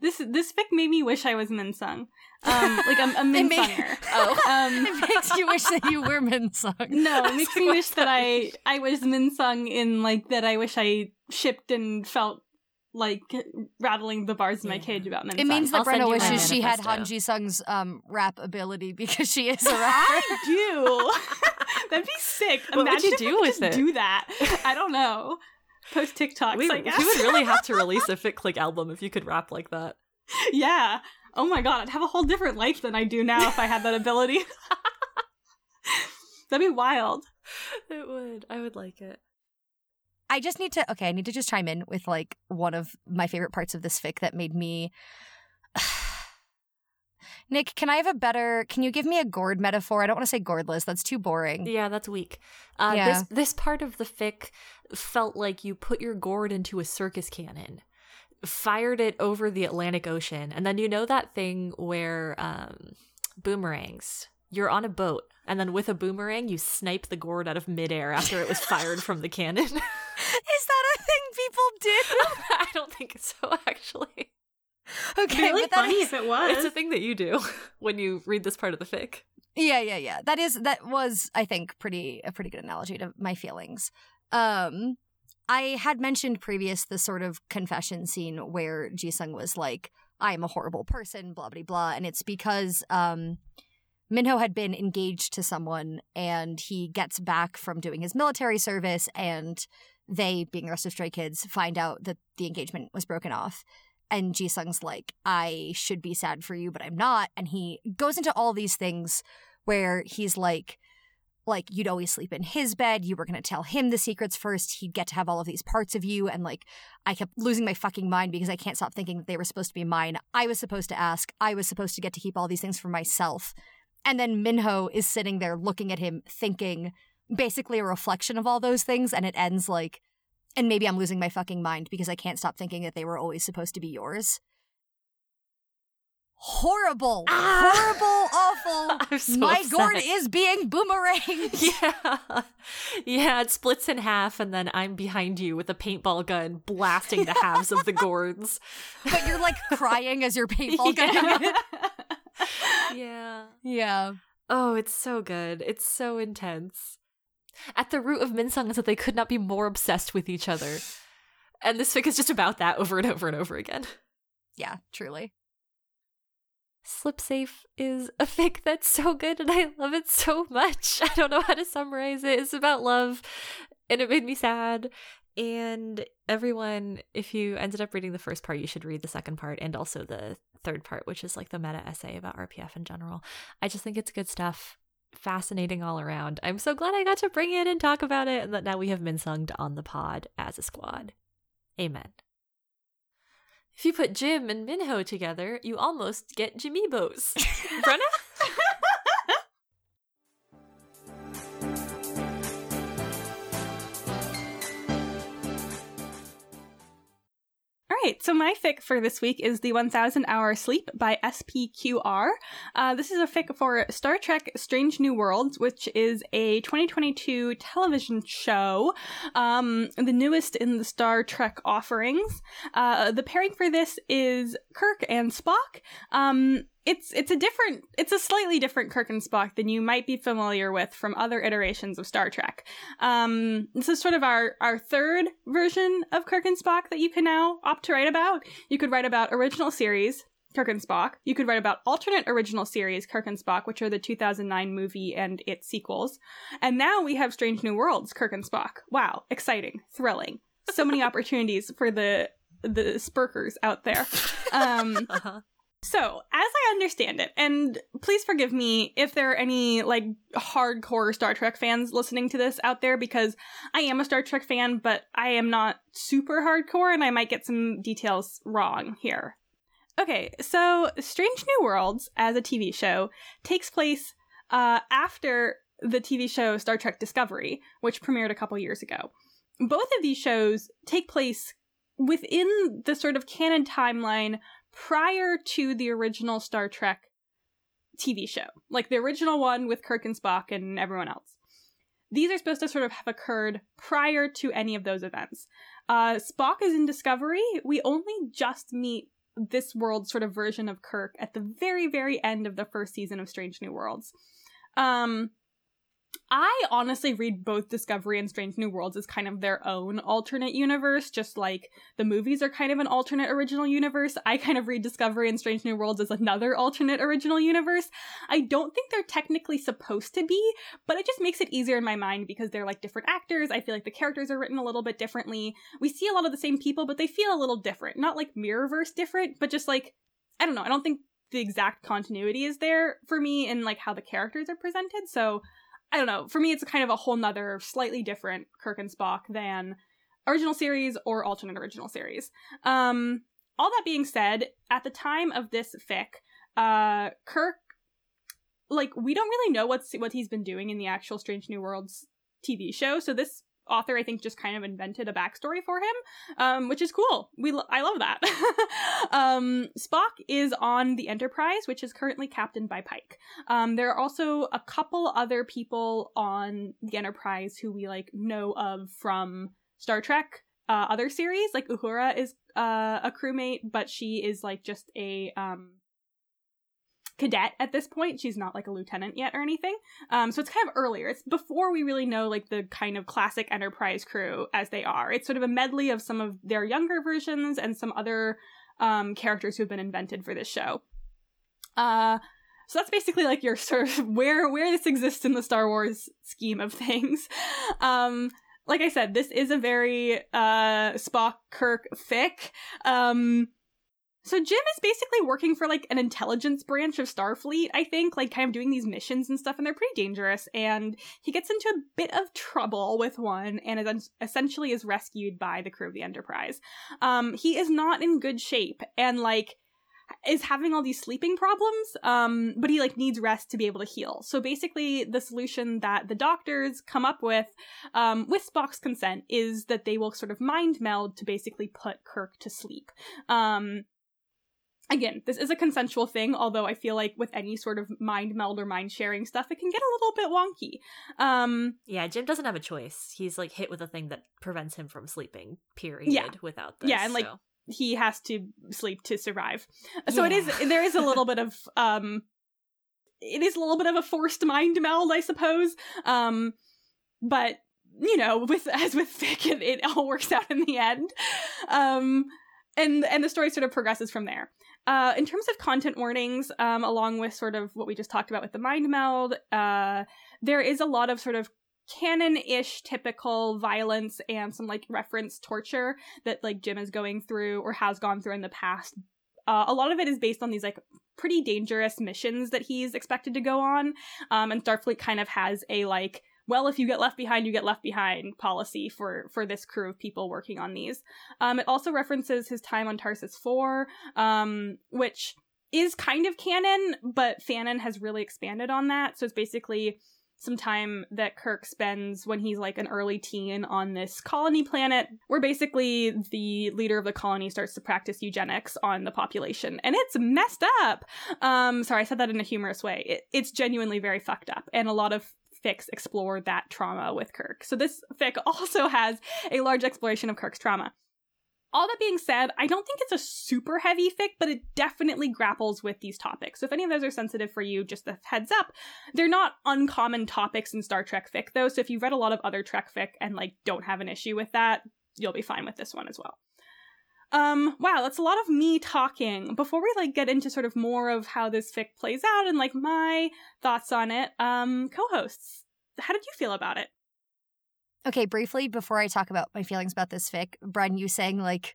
This fic made me wish I was Min Sung. Like, I'm Min Sunger. It makes you wish that you were Min Sung. No, it makes me wish that I was Min Sung in, like, that I wish I shipped and felt like rattling the bars in my cage about Min Sung. It means that Brenna wishes she had Han Jisung's rap ability because she is a rapper. I do. That'd be sick. What would you do with it? Do that. I don't know. Post TikToks, I guess. You would really have to release a FitClick album if you could rap like that. Yeah. Oh my god, I'd have a whole different life than I do now if I had that ability. That'd be wild. It would. I would like it. I need to just chime in with, like, one of my favorite parts of this fic that made me Nick, can I have a better... Can you give me a gourd metaphor? I don't want to say gourdless. That's too boring. Yeah, that's weak. This part of the fic felt like you put your gourd into a circus cannon, fired it over the Atlantic Ocean, and then you know that thing where boomerangs... You're on a boat, and then with a boomerang, you snipe the gourd out of midair after it was fired from the cannon. Is that a thing people do? I don't think so, actually. Okay, really, but funny if it was. It's a thing that you do when you read this part of the fic. Yeah. That was, I think, a pretty good analogy to my feelings. I had mentioned previous the sort of confession scene where Jisung was like, "I'm a horrible person," blah blah blah, and it's because Minho had been engaged to someone, and he gets back from doing his military service, and they, being the rest of Stray Kids, find out that the engagement was broken off. And Jisung's like, "I should be sad for you, but I'm not." And he goes into all these things where he's like, you'd always sleep in his bed. You were going to tell him the secrets first. He'd get to have all of these parts of you. And like, I kept losing my fucking mind because I can't stop thinking that they were supposed to be mine. I was supposed to ask. I was supposed to get to keep all these things for myself. And then Minho is sitting there looking at him, thinking basically a reflection of all those things. And it ends like, "And maybe I'm losing my fucking mind because I can't stop thinking that they were always supposed to be yours." Horrible, horrible, awful. So my upset. Gourd is being boomeranged. Yeah, it splits in half, and then I'm behind you with a paintball gun blasting the halves of the gourds. But you're like crying as your paintball gun. Yeah. Oh, it's so good. It's so intense. At the root of Minsung is that they could not be more obsessed with each other. And this fic is just about that over and over and over again. Yeah, truly. Slipsafe is a fic that's so good, and I love it so much. I don't know how to summarize it. It's about love, and it made me sad. And everyone, if you ended up reading the first part, you should read the second part and also the third part, which is like the meta essay about RPF in general. I just think it's good stuff. Fascinating all around. I'm so glad I got to bring it and talk about it, and that now we have Minsung'd on the pod as a squad. Amen. If you put Jim and Minho together, you almost get Jimibos. Brenna? All right, so my fic for this week is The 1000 Hour Sleep by SPQR. This is a fic for Star Trek Strange New Worlds, which is a 2022 television show, the newest in the Star Trek offerings. The pairing for this is Kirk and Spock. It's a slightly different Kirk and Spock than you might be familiar with from other iterations of Star Trek. This is sort of our third version of Kirk and Spock that you can now opt to write about. You could write about original series Kirk and Spock. You could write about alternate original series Kirk and Spock, which are the 2009 movie and its sequels. And now we have Strange New Worlds Kirk and Spock. Wow, exciting, thrilling. So many opportunities for the Spurkers out there. So, as I understand it, and please forgive me if there are any, like, hardcore Star Trek fans listening to this out there, because I am a Star Trek fan, but I am not super hardcore, and I might get some details wrong here. Okay, so Strange New Worlds, as a TV show, takes place after the TV show Star Trek Discovery, which premiered a couple years ago. Both of these shows take place within the sort of canon timeline prior to the original Star Trek TV show, like the original one with Kirk and Spock and everyone else. These are supposed to sort of have occurred prior to any of those events. Spock is in Discovery. We only just meet this world sort of version of Kirk at the very, very end of the first season of Strange New Worlds. I honestly read both Discovery and Strange New Worlds as kind of their own alternate universe, just like the movies are kind of an alternate original universe. I kind of read Discovery and Strange New Worlds as another alternate original universe. I don't think they're technically supposed to be, but it just makes it easier in my mind because they're like different actors. I feel like the characters are written a little bit differently. We see a lot of the same people, but they feel a little different. Not like Mirrorverse different, but just like, I don't know. I don't think the exact continuity is there for me in like how the characters are presented, so I don't know. For me, it's kind of a whole nother, slightly different Kirk and Spock than original series or alternate original series. All that being said, at the time of this fic, Kirk, like, we don't really know what he's been doing in the actual Strange New Worlds TV show, so this author, I think, just kind of invented a backstory for him, which is cool. I love that. Spock is on the Enterprise, which is currently captained by Pike. There are also a couple other people on the Enterprise who we, like, know of from Star Trek, other series. Like, Uhura is a crewmate, but she is, like, just a cadet at this point. She's not like a lieutenant yet or anything, so it's kind of earlier. It's before we really know like the kind of classic Enterprise crew as they are. It's sort of a medley of some of their younger versions and some other characters who've been invented for this show. So that's basically like your sort of where this exists in the Star Wars scheme of things. Like I said, this is a very Spock Kirk fic. So Jim is basically working for, like, an intelligence branch of Starfleet, I think, like, kind of doing these missions and stuff, and they're pretty dangerous, and he gets into a bit of trouble with one, and essentially is rescued by the crew of the Enterprise. He is not in good shape, and, like, is having all these sleeping problems, but he, like, needs rest to be able to heal. So basically, the solution that the doctors come up with Spock's consent, is that they will sort of mind meld to basically put Kirk to sleep. Again, this is a consensual thing, although I feel like with any sort of mind meld or mind sharing stuff, it can get a little bit wonky. Yeah, Jim doesn't have a choice. He's, like, hit with a thing that prevents him from sleeping, period, without this. Yeah, and, like, he has to sleep to survive. So there is a little bit of, it is a little bit of a forced mind meld, I suppose. But, you know, with Vic, it all works out in the end. And the story sort of progresses from there. In terms of content warnings, along with sort of what we just talked about with the mind meld, there is a lot of sort of canon-ish typical violence and some, like, reference torture that, like, Jim is going through or has gone through in the past. A lot of it is based on these, like, pretty dangerous missions that he's expected to go on. And Starfleet kind of has a, like, well, if you get left behind, you get left behind policy for this crew of people working on these. It also references his time on Tarsus IV, which is kind of canon, but Fanon has really expanded on that. So it's basically some time that Kirk spends when he's like an early teen on this colony planet, where basically the leader of the colony starts to practice eugenics on the population, and it's messed up. Sorry, I said that in a humorous way. It's genuinely very fucked up, and a lot of fics explore that trauma with Kirk. So this fic also has a large exploration of Kirk's trauma. All that being said, I don't think it's a super heavy fic, but it definitely grapples with these topics. So if any of those are sensitive for you, just a heads up. They're not uncommon topics in Star Trek fic, though, so if you've read a lot of other Trek fic and, like, don't have an issue with that, you'll be fine with this one as well. Wow, that's a lot of me talking. Before we, like, get into sort of more of how this fic plays out and, like, my thoughts on it, co-hosts, how did you feel about it? Okay, briefly, before I talk about my feelings about this fic, Brian, you saying, like,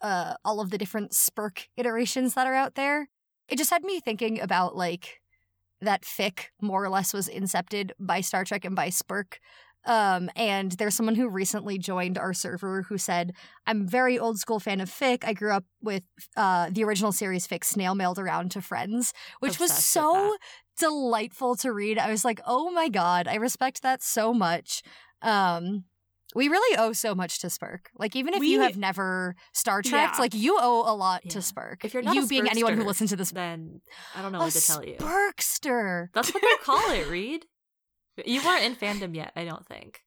all of the different Spurk iterations that are out there, it just had me thinking about, like, that fic more or less was incepted by Star Trek and by Spurk. And there's someone who recently joined our server who said, I'm a very old school fan of fic. I grew up with the original series fic snail mailed around to friends, which was so delightful to read. I was like, oh my God, I respect that so much. We really owe so much to Spurk. Like, even if you have never Star Trek, like, you owe a lot to Spurk. If you're not you being anyone who listens to this, then I don't know what to tell you. Spurkster. That's what they call it, Reed. You weren't in fandom yet, I don't think,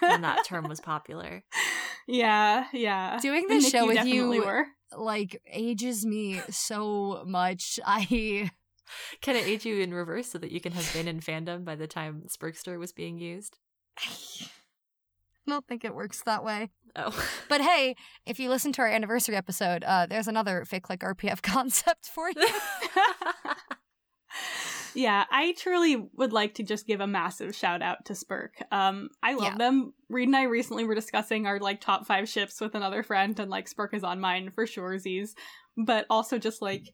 when that term was popular. Yeah. Doing this show with you, like, ages me so much. Can it age you in reverse so that you can have been in fandom by the time Spurkster was being used? I don't think it works that way. Oh. But hey, if you listen to our anniversary episode, there's another FitClick RPF concept for you. Yeah, I truly would like to just give a massive shout out to Spurk. I love them. Reed and I recently were discussing our, like, top 5 ships with another friend, and, like, Spurk is on mine for sure-sies. But also just, like,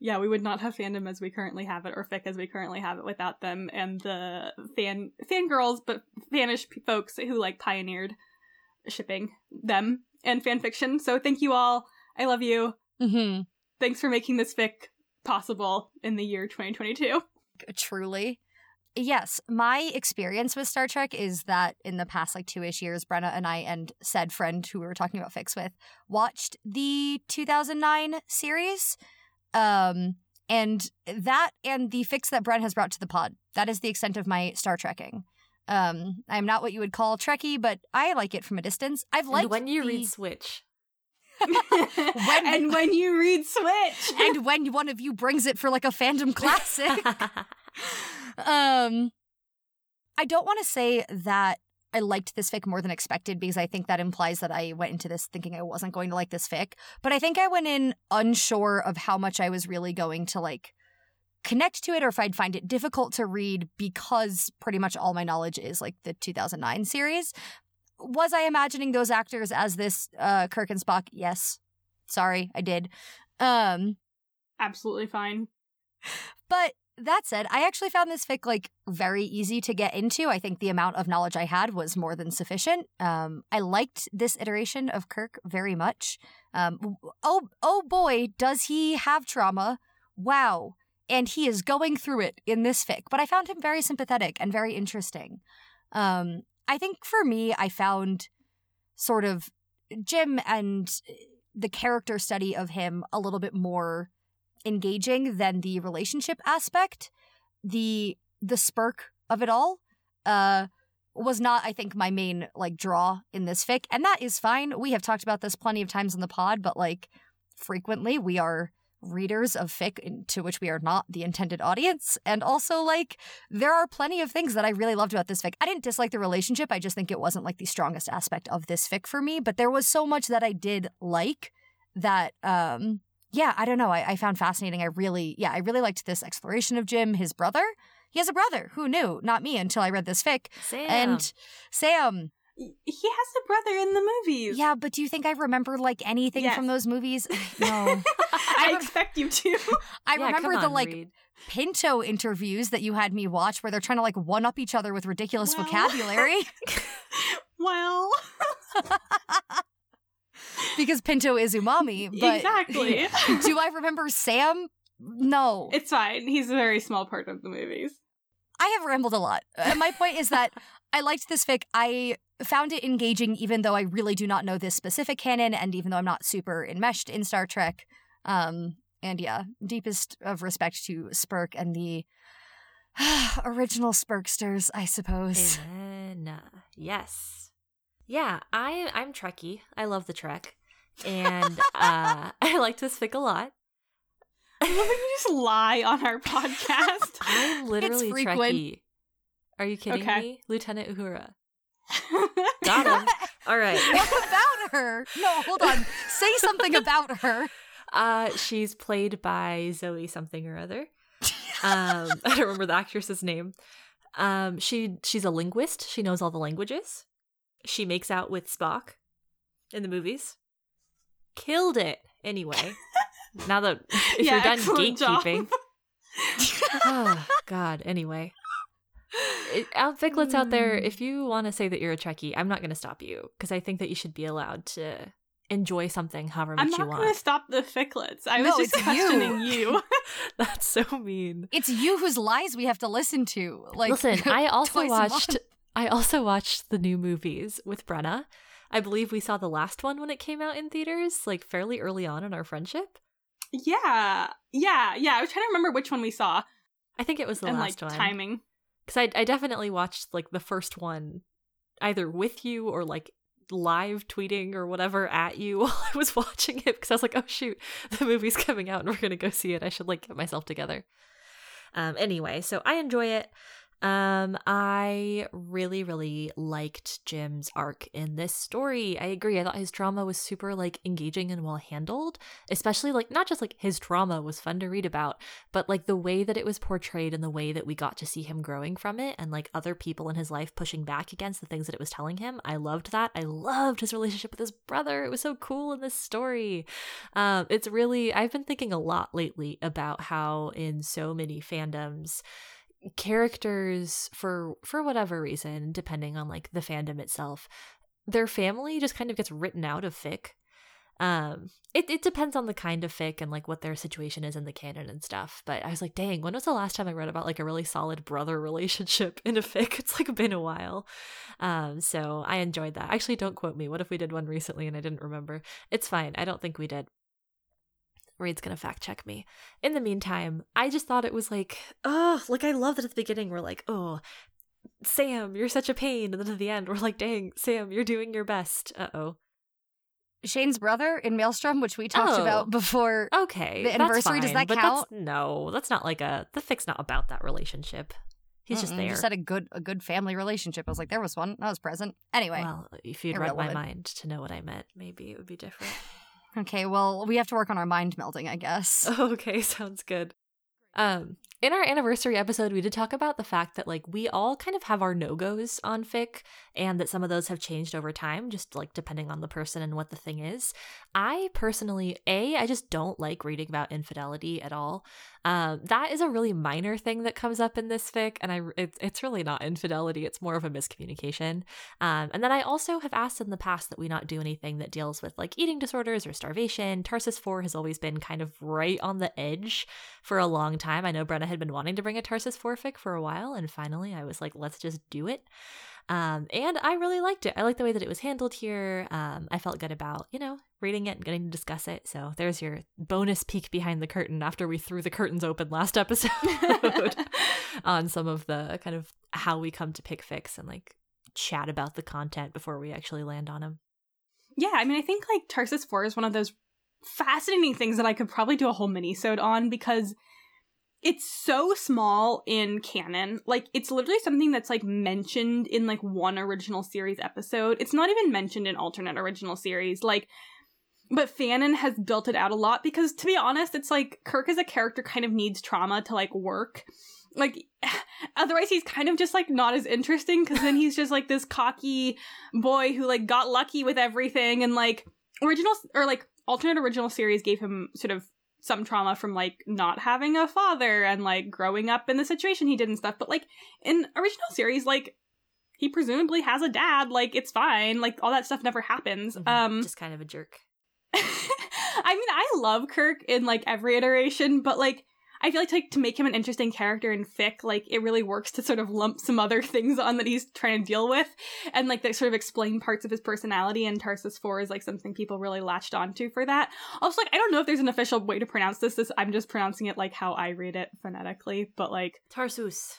yeah, we would not have fandom as we currently have it, or fic as we currently have it, without them and the fangirls, but fanish folks who, like, pioneered shipping them and fanfiction. So thank you all. I love you. Mm-hmm. Thanks for making this fic possible in the year 2022. Truly. Yes, my experience with Star Trek is that in the past, like, two-ish years, Brenna and I and said friend who we were talking about Fix with watched the 2009 series. And that and the Fix that Brenna has brought to the pod, that is the extent of my Star Trekking. I'm not what you would call Trekkie, but I like it from a distance. I've liked read Switch. When you read Switch. And when one of you brings it for, like, a fandom classic. I don't want to say that I liked this fic more than expected, because I think that implies that I went into this thinking I wasn't going to like this fic, but I think I went in unsure of how much I was really going to, like, connect to it, or if I'd find it difficult to read, because pretty much all my knowledge is, like, the 2009 series. Was I imagining those actors as this Kirk and Spock? Yes. Sorry, I did. Absolutely fine. But that said, I actually found this fic, like, very easy to get into. I think the amount of knowledge I had was more than sufficient. I liked this iteration of Kirk very much. Oh boy, does he have trauma. Wow. And he is going through it in this fic. But I found him very sympathetic and very interesting. I think for me, I found sort of Jim and the character study of him a little bit more engaging than the relationship aspect. The spark of it all was not, I think, my main, like, draw in this fic. And that is fine. We have talked about this plenty of times on the pod, but, like, frequently we are readers of fic to which we are not the intended audience. And also, like, there are plenty of things that I really loved about this fic. I didn't dislike the relationship. I just think it wasn't, like, the strongest aspect of this fic for me, but there was so much that I did like that, yeah, I don't know. I found fascinating. I really liked this exploration of Jim, his brother. He has a brother. Who knew? Not me until I read this fic. Sam. He has a brother in the movies. Yeah, but do you think I remember, like, anything from those movies? No. I expect you to. I remember the, like, Reed Pinto interviews that you had me watch where they're trying to, like, one-up each other with ridiculous vocabulary. Well. Because Pinto is umami. But exactly. Do I remember Sam? No. It's fine. He's a very small part of the movies. I have rambled a lot. My point is that I liked this fic. I found it engaging, even though I really do not know this specific canon, and even though I'm not super enmeshed in Star Trek. And yeah, deepest of respect to Spurk and the original Spurksters, I suppose. Yes. Yeah, I'm Trekkie. I love the Trek. And I liked this fic a lot. I love when you just lie on our podcast. I'm literally Trekkie. Are you kidding me? Lieutenant Uhura. Got him. All right. What about her? No, hold on. Say something about her. She's played by Zoe something or other. I don't remember the actress's name. She's a linguist. She knows all the languages. She makes out with Spock in the movies. Killed it. Anyway, now that you're done gatekeeping. Oh, God. Anyway. Outficlets out there, if you want to say that you're a Trekkie, I'm not going to stop you, because I think that you should be allowed to enjoy something however much you want. I'm not going to stop the ficklets. I was just questioning you. That's so mean. It's you whose lies we have to listen to. Like, listen, I also watched the new movies with Brenna. I believe we saw the last one when it came out in theaters, like, fairly early on in our friendship. Yeah. I was trying to remember which one we saw. I think it was the last one. Timing. Because I definitely watched, like, the first one either with you or, like, live tweeting or whatever at you while I was watching it, because I was like, oh shoot, the movie's coming out and we're gonna go see it. I should, like, get myself together. Anyway, so I enjoy it. I really, really liked Jim's arc in this story. I agree. I thought his trauma was super, like, engaging and well handled, especially, like, not just, like, his trauma was fun to read about, but, like, the way that it was portrayed and the way that we got to see him growing from it and, like, other people in his life pushing back against the things that it was telling him. I loved that. I loved his relationship with his brother. It was so cool in this story. It's really, I've been thinking a lot lately about how in so many fandoms, characters for whatever reason, depending on, like, the fandom itself, their family just kind of gets written out of fic, It depends on the kind of fic and like what their situation is in the canon and stuff. But I was like, dang, when was the last time I read about like a really solid brother relationship in a fic? It's like been a while. So I enjoyed that. Actually, don't quote me. What if we did one recently and I didn't remember? It's fine. I don't think we did. Reid's gonna fact check me. In the meantime, I just thought it was like, oh, like I love that at the beginning we're like, oh, Sam, you're such a pain. And then at the end, we're like, dang, Sam, you're doing your best. Uh-oh. Shane's brother in Maelstrom, which we talked about before. Okay, the anniversary, that's fine, does that count? That's not like the fic's not about that relationship. He's just there. You said a good family relationship. I was like, there was one. I was present. Anyway. Well, if you'd read my mind to know what I meant, maybe it would be different. Okay, well, we have to work on our mind melding, I guess. Okay, sounds good. In our anniversary episode, we did talk about the fact that like we all kind of have our no-goes on fic and that some of those have changed over time, just like depending on the person and what the thing is. I personally, I just don't like reading about infidelity at all. That is a really minor thing that comes up in this fic, and it's really not infidelity. It's more of a miscommunication. And then I also have asked in the past that we not do anything that deals with like eating disorders or starvation. Tarsus IV has always been kind of right on the edge for a long time. I know Brenna had been wanting to bring a Tarsus IV fic for a while, and finally I was like, let's just do it. And I really liked it. I liked the way that it was handled here. I felt good about, reading it and getting to discuss it. So there's your bonus peek behind the curtain after we threw the curtains open last episode on some of the kind of how we come to pick fics and like chat about the content before we actually land on them. Yeah, I mean, I think like Tarsus IV is one of those fascinating things that I could probably do a whole mini-sode on because it's so small in canon. Like, it's literally something that's, like, mentioned in, like, one original series episode. It's not even mentioned in alternate original series. Like, but Fanon has built it out a lot because, to be honest, it's, like, Kirk as a character kind of needs trauma to, like, work. Like, otherwise he's kind of just, like, not as interesting because then he's just, like, this cocky boy who, like, got lucky with everything. And, like, alternate original series gave him sort of some trauma from, like, not having a father and, like, growing up in the situation he did and stuff. But, like, in original series, like, he presumably has a dad. Like, it's fine. Like, all that stuff never happens. Mm-hmm. Just kind of a jerk. I mean, I love Kirk in, like, every iteration, but, like, I feel like to make him an interesting character in fic, like, it really works to sort of lump some other things on that he's trying to deal with and, like, that sort of explain parts of his personality, and Tarsus IV is, like, something people really latched onto for that. Also, like, I don't know if there's an official way to pronounce this. I'm just pronouncing it, like, how I read it phonetically, but, like... Tarsus.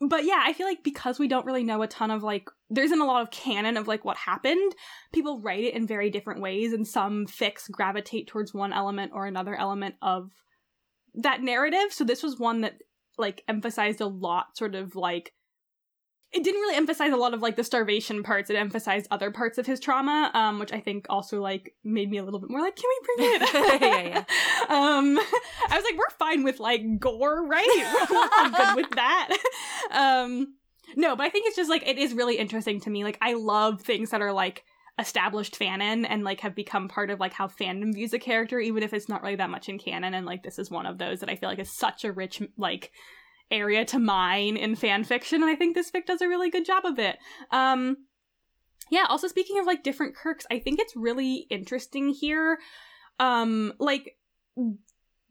But yeah, I feel like because we don't really know a ton of, like, there isn't a lot of canon of, like, what happened, people write it in very different ways, and some fics gravitate towards one element or another element of that narrative. So this was one that, like, emphasized a lot, sort of, like, it didn't really emphasize a lot of, like, the starvation parts. It emphasized other parts of his trauma, which I think also, like, made me a little bit more like, can we bring it? Yeah. I was like, we're fine with, like, gore, right? We're good with that. No, but I think it's just, like, it is really interesting to me. Like, I love things that are, like, established fanon and, like, have become part of, like, how fandom views a character, even if it's not really that much in canon. And, like, this is one of those that I feel like is such a rich, like, area to mine in fan fiction, and I think this fic does a really good job of it. Yeah, also speaking of, like, different Kirks, I think it's really interesting here. Like,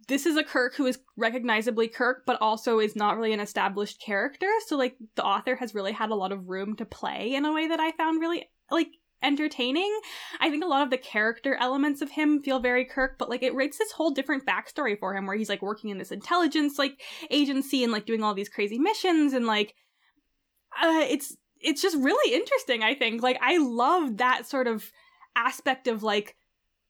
this is a Kirk who is recognizably Kirk, but also is not really an established character, so, like, the author has really had a lot of room to play in a way that I found really, like, entertaining. I think a lot of the character elements of him feel very Kirk, but, like, it writes this whole different backstory for him where he's, like, working in this intelligence, like, agency and, like, doing all these crazy missions and, like, it's just really interesting, I think. Like, I love that sort of aspect of, like,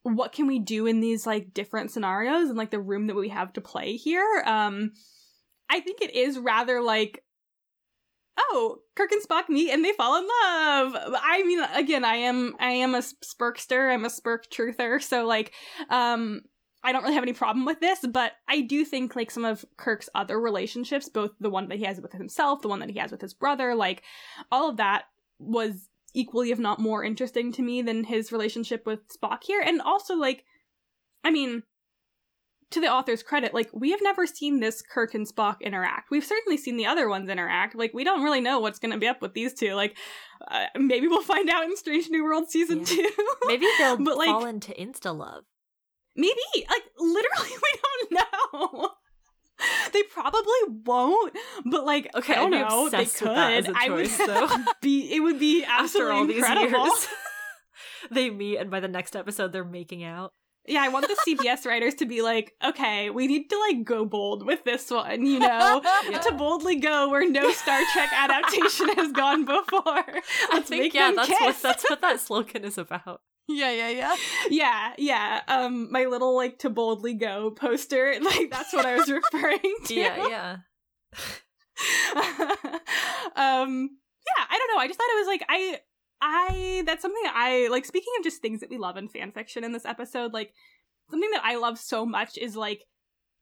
what can we do in these, like, different scenarios and, like, the room that we have to play here. I think it is rather, like, oh, Kirk and Spock meet and they fall in love. I mean, again, I am a Spurkster. I'm a Spurk truther. So, like, I don't really have any problem with this, but I do think, like, some of Kirk's other relationships, both the one that he has with himself, the one that he has with his brother, like, all of that was equally, if not more, interesting to me than his relationship with Spock here. And also, like, I mean, to the author's credit, like, we have never seen this Kirk and Spock interact. We've certainly seen the other ones interact. Like, we don't really know what's going to be up with these two. Like, maybe we'll find out in Strange New World Season 2. Maybe they'll fall into insta-love. Maybe. Like, literally, we don't know. They probably won't, but, like, okay, I don't know. They could. It would be absolutely incredible. Years, they meet, and by the next episode, they're making out. Yeah, I want the CBS writers to be like, okay, we need to, like, go bold with this one, you know? Yeah. To boldly go where no Star Trek adaptation has gone before. That's what that slogan is about. Yeah. My little, like, to boldly go poster, like, that's what I was referring to. I don't know. I just thought it was, like, I that's something that I, like, speaking of just things that we love in fan fiction in this episode, like, something that I love so much is, like,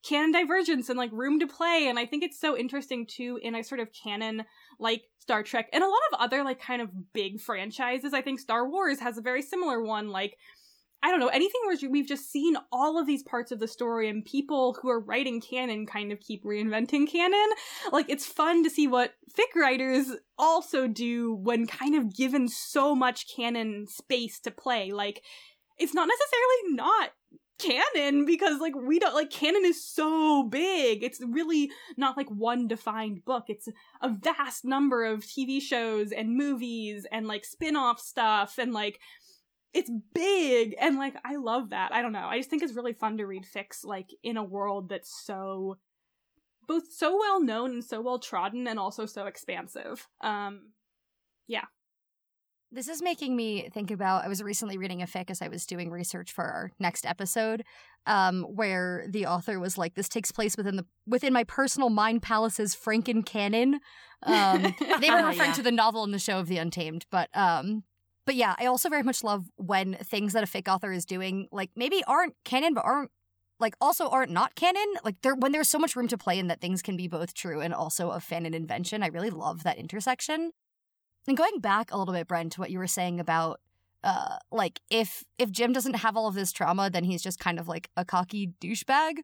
canon divergence and, like, room to play. And I think it's so interesting too in a sort of canon like Star Trek and a lot of other, like, kind of big franchises. I think Star Wars has a very similar one. Like, I don't know, anything where we've just seen all of these parts of the story and people who are writing canon kind of keep reinventing canon. Like, it's fun to see what fic writers also do when kind of given so much canon space to play. Like, it's not necessarily not canon because, like, we don't, like, canon is so big. It's really not, like, one defined book. It's a vast number of TV shows and movies and, like, spin-off stuff and, like, it's big, and, like, I love that. I don't know. I just think it's really fun to read fics, like, in a world that's so, both so well-known and so well-trodden and also so expansive. Yeah. This is making me think about, I was recently reading a fic as I was doing research for our next episode, where the author was like, this takes place within my personal mind palace's Franken-canon. They were referring to the novel and the show of The Untamed, But yeah, I also very much love when things that a fic author is doing, like, maybe aren't canon, but aren't not canon. Like, when there's so much room to play in that things can be both true and also a fan and invention. I really love that intersection. And going back a little bit, Bren, to what you were saying about, like, if Jim doesn't have all of this trauma, then he's just kind of like a cocky douchebag.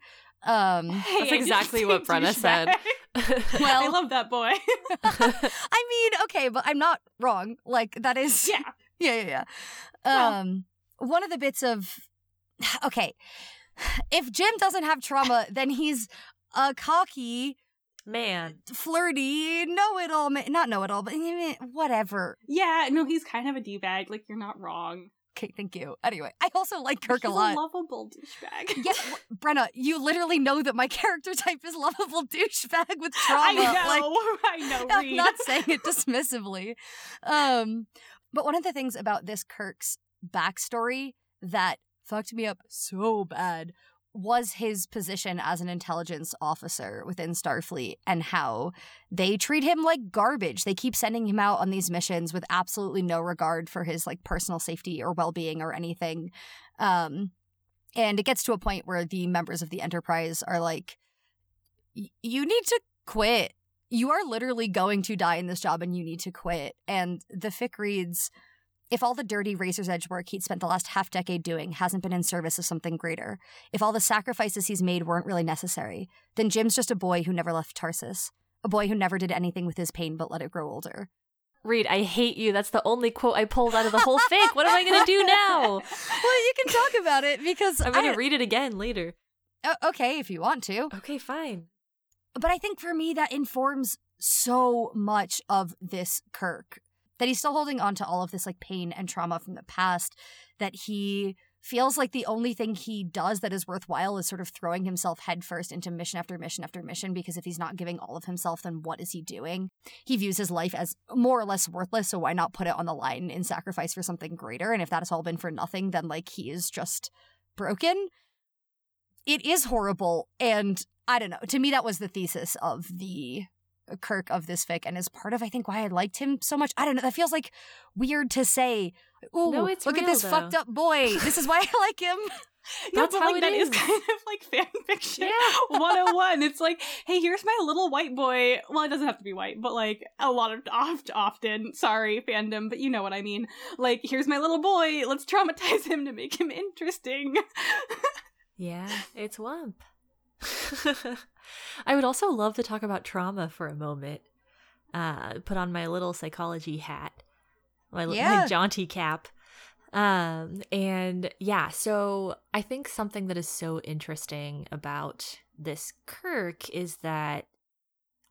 That's exactly what Brenna said. Well, I love that boy. I mean, okay, but I'm not wrong. Like, that is... Yeah. One of the bits of... Okay. If Jim doesn't have trauma, then he's a cocky... Man. Flirty, know-it-all... Not know-it-all, but whatever. Yeah, no, he's kind of a D-bag. Like, you're not wrong. Okay, thank you. Anyway, I also like Kirk a lot. He's a lovable douchebag. Yeah, Brenna, you literally know that my character type is lovable douchebag with trauma. I know, Reed. I'm not saying it dismissively. But one of the things about this Kirk's backstory that fucked me up so bad was his position as an intelligence officer within Starfleet and how they treat him like garbage. They keep sending him out on these missions with absolutely no regard for his, like, personal safety or well-being or anything. And it gets to a point where the members of the Enterprise are like, you need to quit. You are literally going to die in this job and you need to quit. And the fic reads... If all the dirty razor's edge work he'd spent the last half-decade doing hasn't been in service of something greater, if all the sacrifices he's made weren't really necessary, then Jim's just a boy who never left Tarsus, a boy who never did anything with his pain but let it grow older. Reed, I hate you. That's the only quote I pulled out of the whole fic. What am I going to do now? Well, you can talk about it because I'm going to read it again later. Okay, if you want to. Okay, fine. But I think for me that informs so much of this Kirk. That he's still holding on to all of this, like, pain and trauma from the past, that he feels like the only thing he does that is worthwhile is sort of throwing himself headfirst into mission after mission after mission, because if he's not giving all of himself, then what is he doing? He views his life as more or less worthless, so why not put it on the line in sacrifice for something greater? And if that has all been for nothing, then, like, he is just broken. It is horrible, and I don't know. To me, that was the thesis of the... Kirk of this fic, and is part of, I think, why I liked him so much. I don't know. That feels, like, weird to say. Ooh, no, it's look real, at this though. Fucked up boy. This is why I like him. That's how it is. That is kind of like fan fiction 101. It's like, hey, here's my little white boy. Well, it doesn't have to be white, but, like, a lot of often, sorry, fandom, but you know what I mean. Like, here's my little boy. Let's traumatize him to make him interesting. Yeah, it's Wump. I would also love to talk about trauma for a moment. Put on my little psychology hat, my jaunty cap. So I think something that is so interesting about this Kirk is that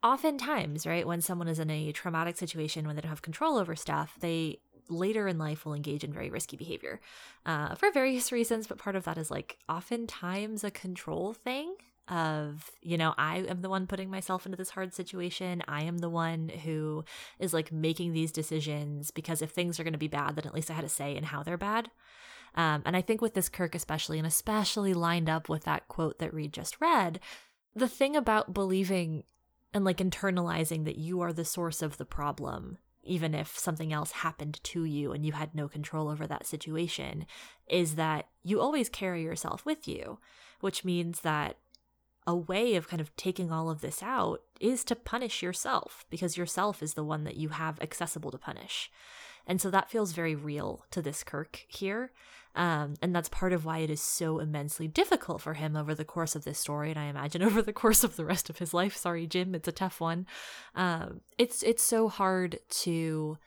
oftentimes, right, when someone is in a traumatic situation, when they don't have control over stuff, they later in life will engage in very risky behavior for various reasons. But part of that is like oftentimes a control thing of, you know, I am the one putting myself into this hard situation. I am the one who is like making these decisions because if things are going to be bad, then at least I had a say in how they're bad. And I think with this Kirk especially, and especially lined up with that quote that Reed just read, the thing about believing and like internalizing that you are the source of the problem, even if something else happened to you and you had no control over that situation, is that you always carry yourself with you, which means that a way of kind of taking all of this out is to punish yourself because yourself is the one that you have accessible to punish. And so that feels very real to this Kirk here. And that's part of why it is so immensely difficult for him over the course of this story. And I imagine over the course of the rest of his life. Sorry, Jim, it's a tough one. It's so hard to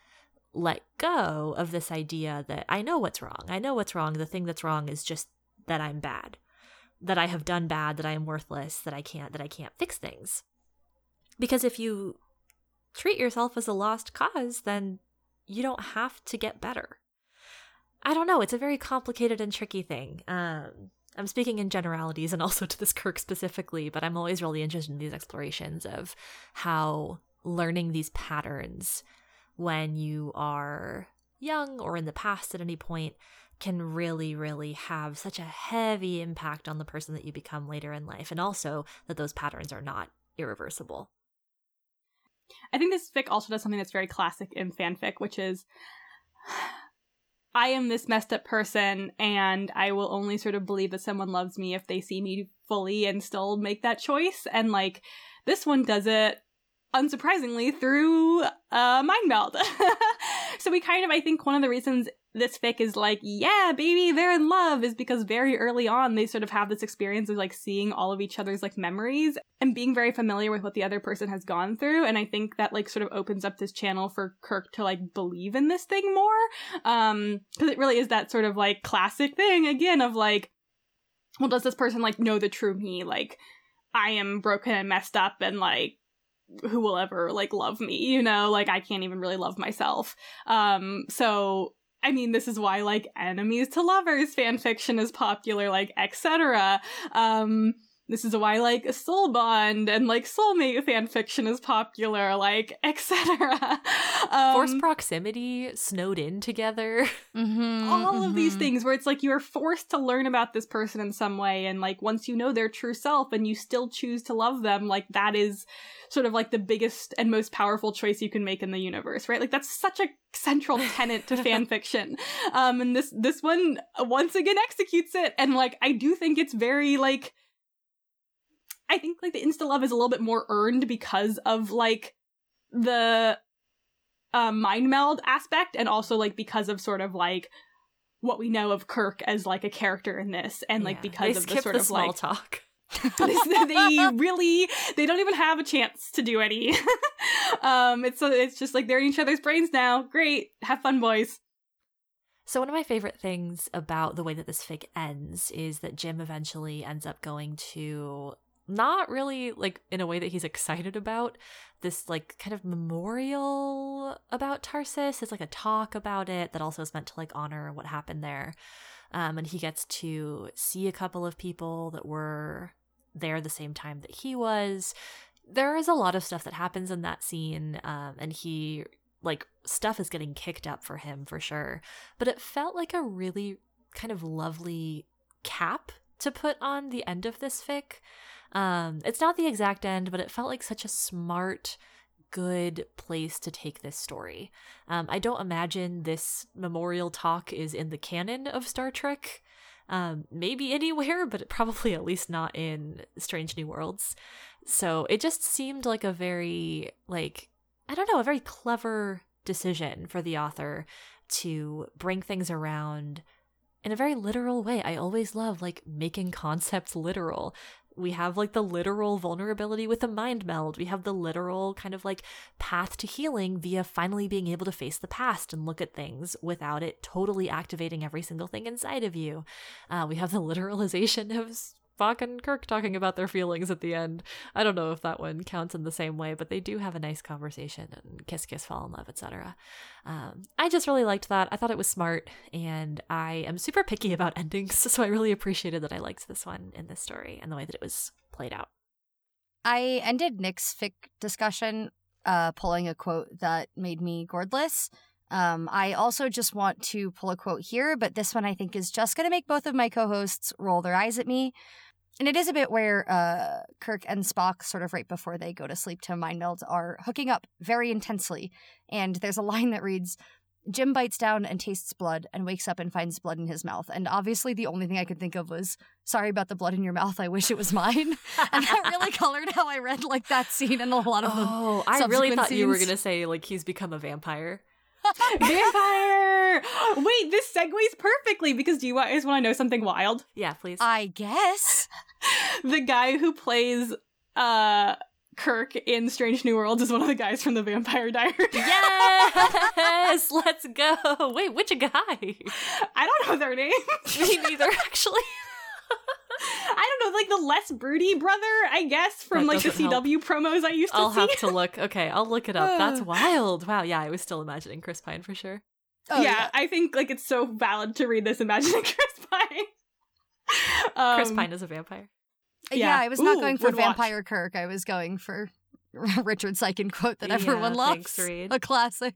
let go of this idea that I know what's wrong. The thing that's wrong is just that I'm bad, that I have done bad, that I am worthless, that I can't fix things. Because if you treat yourself as a lost cause, then you don't have to get better. I don't know. It's a very complicated and tricky thing. I'm speaking in generalities and also to this Kirk specifically, but I'm always really interested in these explorations of how learning these patterns when you are young or in the past at any point can really, really have such a heavy impact on the person that you become later in life, and also that those patterns are not irreversible. I think this fic also does something that's very classic in fanfic, which is I am this messed up person and I will only sort of believe that someone loves me if they see me fully and still make that choice. And like this one does it unsurprisingly through mind meld. So we kind of, I think one of the reasons this fic is like, yeah, baby, they're in love is because very early on they sort of have this experience of like seeing all of each other's like memories and being very familiar with what the other person has gone through. And I think that like sort of opens up this channel for Kirk to like believe in this thing more. Because it really is that sort of like classic thing again of like, well, does this person like know the true me? Like I am broken and messed up and like who will ever like love me, you know, like I can't even really love myself. So I mean, this is why, like, enemies to lovers fanfiction is popular, like, etc. This is why, like, soul bond and, like, soulmate fanfiction is popular, like, etc. Forced proximity, snowed in together. Mm-hmm, all of these things where it's, like, you are forced to learn about this person in some way. And, like, once you know their true self and you still choose to love them, like, that is sort of, like, the biggest and most powerful choice you can make in the universe, right? Like, that's such a central tenet to fanfiction. And this one, once again, executes it. And, like, I do think it's very, like... I think, like, the insta-love is a little bit more earned because of, like, the mind meld aspect and also, like, because of sort of, like, what we know of Kirk as, like, a character in this and, like, because of the sort of, like... small talk. They don't even have a chance to do any. It's just, like, they're in each other's brains now. Great. Have fun, boys. So one of my favorite things about the way that this fic ends is that Jim eventually ends up going to... not really like in a way that he's excited about this like kind of memorial about Tarsus. It's like a talk about it that also is meant to like honor what happened there. And he gets to see a couple of people that were there the same time that he was. There is a lot of stuff that happens in that scene. And he like stuff is getting kicked up for him for sure. But it felt like a really kind of lovely cap to put on the end of this fic. It's not the exact end, but it felt like such a smart, good place to take this story. I don't imagine this memorial talk is in the canon of Star Trek, maybe anywhere, but probably at least not in Strange New Worlds. So it just seemed like a very, like, I don't know, a very clever decision for the author to bring things around in a very literal way. I always love, like, making concepts literal. We have, like, the literal vulnerability with a mind meld. We have the literal kind of, like, path to healing via finally being able to face the past and look at things without it totally activating every single thing inside of you. We have the literalization of Spock and Kirk talking about their feelings at the end. I don't know if that one counts in the same way, but they do have a nice conversation and kiss, kiss, fall in love, etc. I just really liked that. I thought it was smart, and I am super picky about endings, so I really appreciated that I liked this one in this story and the way that it was played out. I ended Nick's fic discussion pulling a quote that made me gourdless. I also just want to pull a quote here, but this one I think is just going to make both of my co-hosts roll their eyes at me. And it is a bit where Kirk and Spock, sort of right before they go to sleep to mind meld, are hooking up very intensely. And there's a line that reads, "Jim bites down and tastes blood and wakes up and finds blood in his mouth." And obviously the only thing I could think of was, "Sorry about the blood in your mouth. I wish it was mine." And that really colored how I read, like, that scene and a lot of the subsequent scenes. I really thought you were going to say, like, he's become a vampire. Vampire! Wait, this segues perfectly, because do you guys want to know something wild? Yeah, please. I guess. The guy who plays Kirk in Strange New Worlds is one of the guys from the Vampire Diaries. Yes! Let's go! Wait, which guy? I don't know their name. Me neither, actually. I don't know, like, the less broody brother, I guess, from, like, the CW promos I used to see. I'll have to look. Okay, I'll look it up. That's wild. Wow, yeah, I was still imagining Chris Pine for sure. Oh, yeah, I think, like, it's so valid to read this imagining Chris Pine. Chris Pine is a vampire. Yeah, I was not going for Vampire watch. Kirk. I was going for Richard Sykin quote that everyone loves. Thanks, a classic.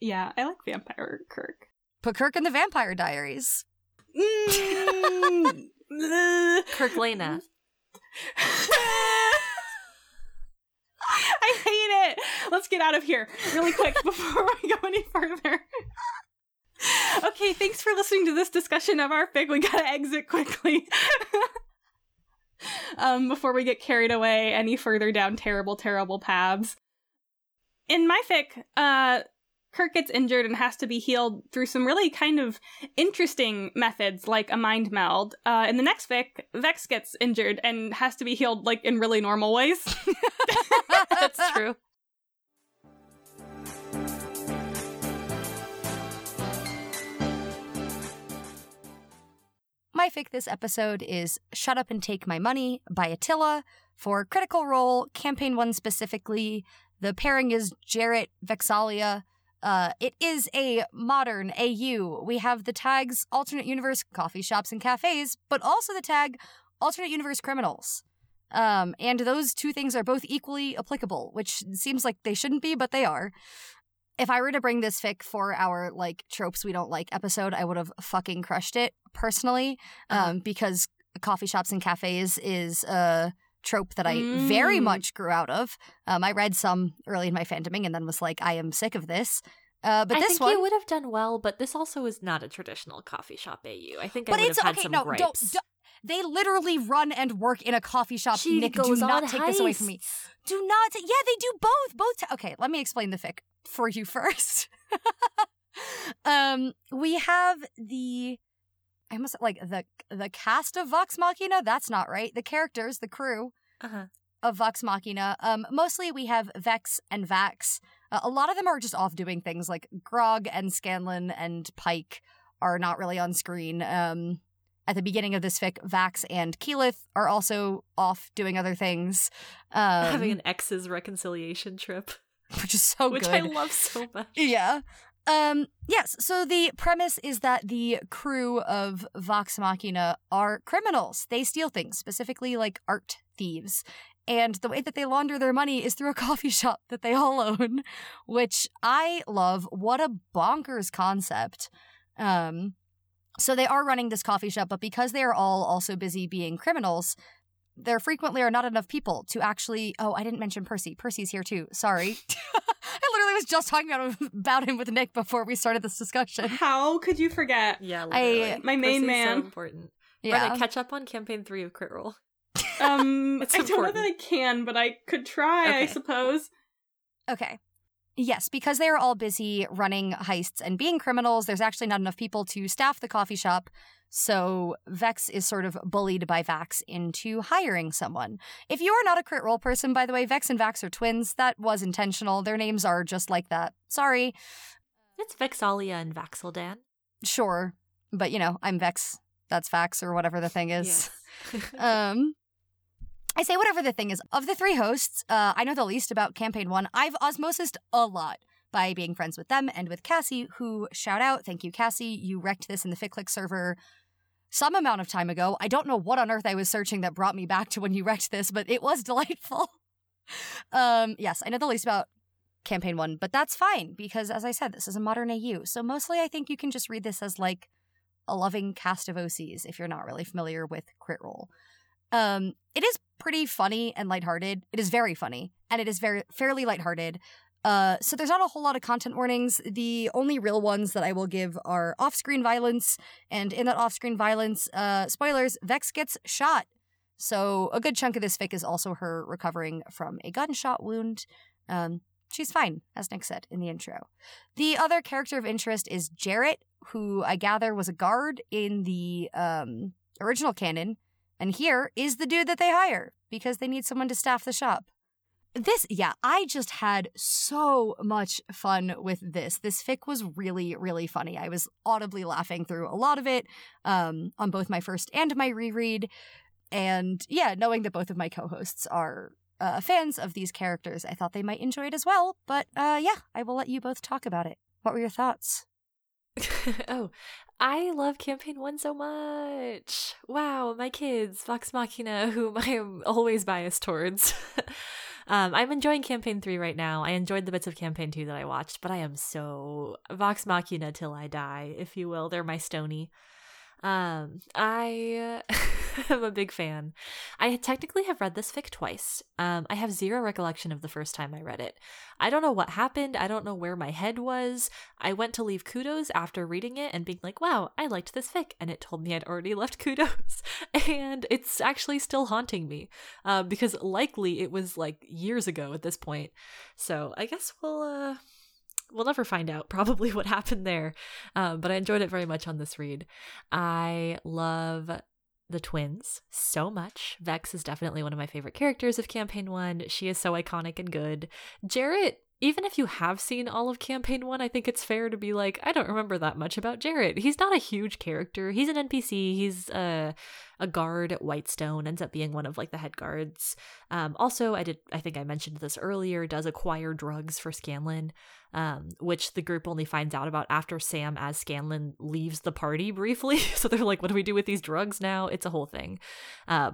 Yeah, I like Vampire Kirk. Put Kirk in the Vampire Diaries. Kirklena. I hate it. Let's get out of here really quick before we go any further. Okay, thanks for listening to this discussion of our fic. We gotta exit quickly before we get carried away any further down terrible, terrible paths. In my fic, Kirk gets injured and has to be healed through some really kind of interesting methods, like a mind meld. In the next fic, Vex gets injured and has to be healed, like, in really normal ways. That's true. My fic this episode is Shut Up and Take My Money by Attila for Critical Role, Campaign 1 specifically. The pairing is Jarett, Vex'ahlia. It is a modern AU. We have the tags alternate universe coffee shops and cafes, but also the tag alternate universe criminals. And those two things are both equally applicable, which seems like they shouldn't be, but they are. If I were to bring this fic for our, like, tropes we don't like episode, I would have fucking crushed it personally, because coffee shops and cafes is trope that I very much grew out of. I read some early in my fandoming and then was like, I am sick of this. But this one, I think you would have done well, but this also is not a traditional coffee shop AU. I think I would have had some gripes. They literally run and work in a coffee shop. Nick, do not take this away from me. Do not. Yeah, they do both. Okay, let me explain the fic for you first. We have the... I must, like, the cast of Vox Machina? That's not right. The characters, the crew of Vox Machina. Mostly we have Vex and Vax. A lot of them are just off doing things, like Grog and Scanlan and Pike are not really on screen. At the beginning of this fic, Vax and Keyleth are also off doing other things. Having an ex's reconciliation trip. Which is so good. Which I love so much. Yeah. Yes, so the premise is that the crew of Vox Machina are criminals. They steal things, specifically, like, art thieves. And the way that they launder their money is through a coffee shop that they all own, which I love. What a bonkers concept. So they are running this coffee shop, but because they are all also busy being criminals, there frequently are not enough people to actually... Oh, I didn't mention Percy. Percy's here too. Sorry. I literally was just talking about him with Nick before we started this discussion. How could you forget? Yeah, literally. My main Percy's man. So important. Yeah. Right, catch up on campaign 3 of Crit Roll. I don't know that I can, but I could try, okay. I suppose. Okay. Yes, because they are all busy running heists and being criminals, there's actually not enough people to staff the coffee shop. So Vex is sort of bullied by Vax into hiring someone. If you are not a Crit Role person, by the way, Vex and Vax are twins. That was intentional. Their names are just like that. Sorry. It's Vex'ahlia and Vax'ildan. Sure. But, you know, I'm Vex. That's Vax or whatever the thing is. Yes. I say whatever the thing is. Of the three hosts, I know the least about Campaign 1. I've osmosised a lot by being friends with them and with Cassie, who, shout out, thank you, Cassie, you wrecked this in the FitClick server some amount of time ago. I don't know what on earth I was searching that brought me back to when you wrecked this, but it was delightful. Yes, I know the least about Campaign 1, but that's fine, because as I said, this is a modern AU, so mostly I think you can just read this as, like, a loving cast of OCs if you're not really familiar with Crit Role. It is pretty funny and lighthearted. It is very funny, and it is very fairly lighthearted. So there's not a whole lot of content warnings. The only real ones that I will give are off-screen violence, and in that off-screen violence, spoilers, Vex gets shot. So a good chunk of this fic is also her recovering from a gunshot wound. She's fine, as Nick said in the intro. The other character of interest is Jarett, who I gather was a guard in the original canon. And here is the dude that they hire because they need someone to staff the shop. I just had so much fun with this. This fic was really, really funny. I was audibly laughing through a lot of it on both my first and my reread. And yeah, knowing that both of my co-hosts are fans of these characters, I thought they might enjoy it as well. But I will let you both talk about it. What were your thoughts? Oh, I love Campaign 1 so much. Wow, my kids, Vox Machina, whom I am always biased towards. I'm enjoying Campaign 3 right now. I enjoyed the bits of Campaign 2 that I watched, but I am so Vox Machina till I die, if you will. They're my stony. I am a big fan. I technically have read this fic twice. I have zero recollection of the first time I read it. I don't know what happened. I don't know where my head was. I went to leave kudos after reading it and being like, wow, I liked this fic. And it told me I'd already left kudos. And it's actually still haunting me because likely it was like years ago at this point. So I guess we'll never find out probably what happened there, but I enjoyed it very much on this read. I love the twins so much. Vex is definitely one of my favorite characters of Campaign 1. She is so iconic and good. Jarett, even if you have seen all of Campaign 1, I think it's fair to be like, I don't remember that much about Jarett. He's not a huge character. He's an NPC. He's a guard at Whitestone, ends up being one of like the head guards. Also, I think I mentioned this earlier, does acquire drugs for Scanlan, which the group only finds out about after Sam as Scanlan leaves the party briefly. So they're like, what do we do with these drugs now? It's a whole thing.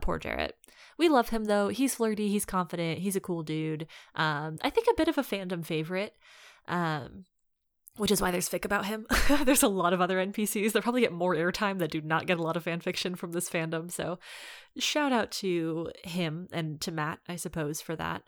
Poor Jarett. We love him though. He's flirty. He's confident. He's a cool dude. I think a bit of a fandom favorite. Which is why there's fic about him. There's a lot of other NPCs that probably get more airtime that do not get a lot of fanfiction from this fandom. So shout out to him and to Matt, I suppose, for that.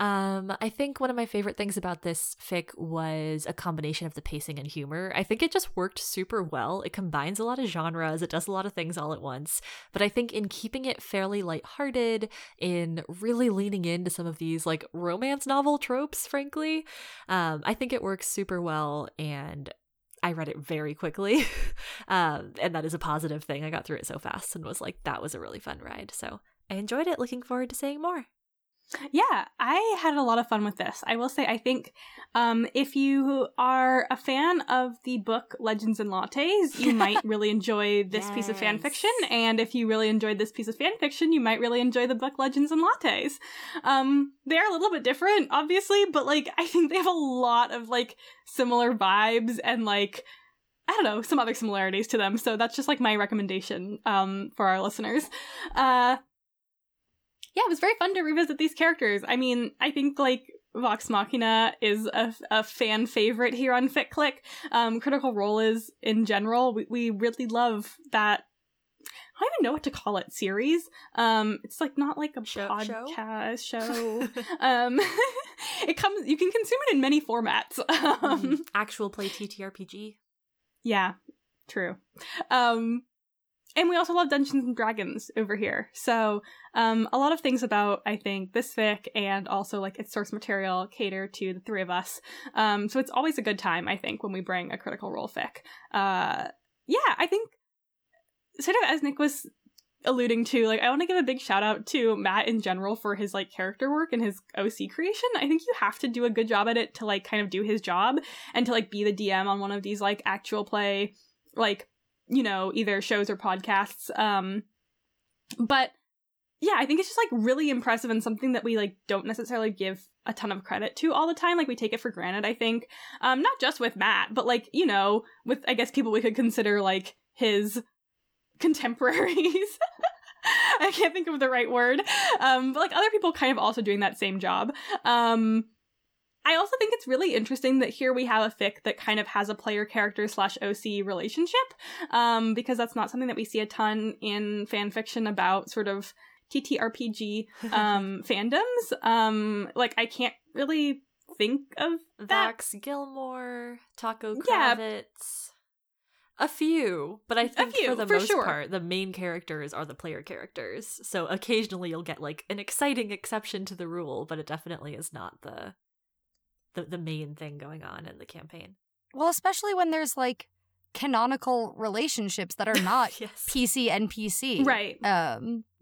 I think one of my favorite things about this fic was a combination of the pacing and humor. I think it just worked super well. It combines a lot of genres. It does a lot of things all at once. But I think in keeping it fairly lighthearted, in really leaning into some of these like romance novel tropes, frankly, I think it works super well. And I read it very quickly. And that is a positive thing. I got through it so fast and was like, that was a really fun ride. So I enjoyed it. Looking forward to seeing more. Yeah, I had a lot of fun with this. I will say, I think if you are a fan of the book Legends and Lattes, you might really enjoy this piece of fan fiction. And if you really enjoyed this piece of fan fiction, you might really enjoy the book Legends and Lattes. They're a little bit different, obviously, but like I think they have a lot of like similar vibes and like, I don't know, some other similarities to them. So that's just like my recommendation for our listeners. Yeah, it was very fun to revisit these characters. I mean, I think, like, Vox Machina is a fan favorite here on FitClick. Critical Role is, in general, we really love that. I don't even know what to call it, series. It's, like, not like a podcast show. It comes, you can consume it in many formats. Actual play TTRPG. Yeah, true. And we also love Dungeons and Dragons over here. So a lot of things about, I think, this fic and also like its source material cater to the three of us. So it's always a good time, I think, when we bring a Critical Role fic. I think sort of as Nick was alluding to, like, I want to give a big shout out to Matt in general for his like character work and his OC creation. I think you have to do a good job at it to like kind of do his job and to like be the DM on one of these like actual play, like, you know, either shows or podcasts. But yeah, I think it's just like really impressive and something that we like don't necessarily give a ton of credit to all the time. Like we take it for granted, I think, not just with Matt, but like, you know, with, I guess, people we could consider like his contemporaries. I can't think of the right word. But like other people kind of also doing that same job. I also think it's really interesting that here we have a fic that kind of has a player character slash OC relationship, because that's not something that we see a ton in fan fiction about sort of TTRPG fandoms. Like, I can't really think of that. Vax Gilmore, Taco Kravitz, a few, but I think for the most part, the main characters are the player characters. So occasionally you'll get like an exciting exception to the rule, but it definitely is not the main thing going on in the campaign. Well, especially when there's like canonical relationships that are not PC NPC, right?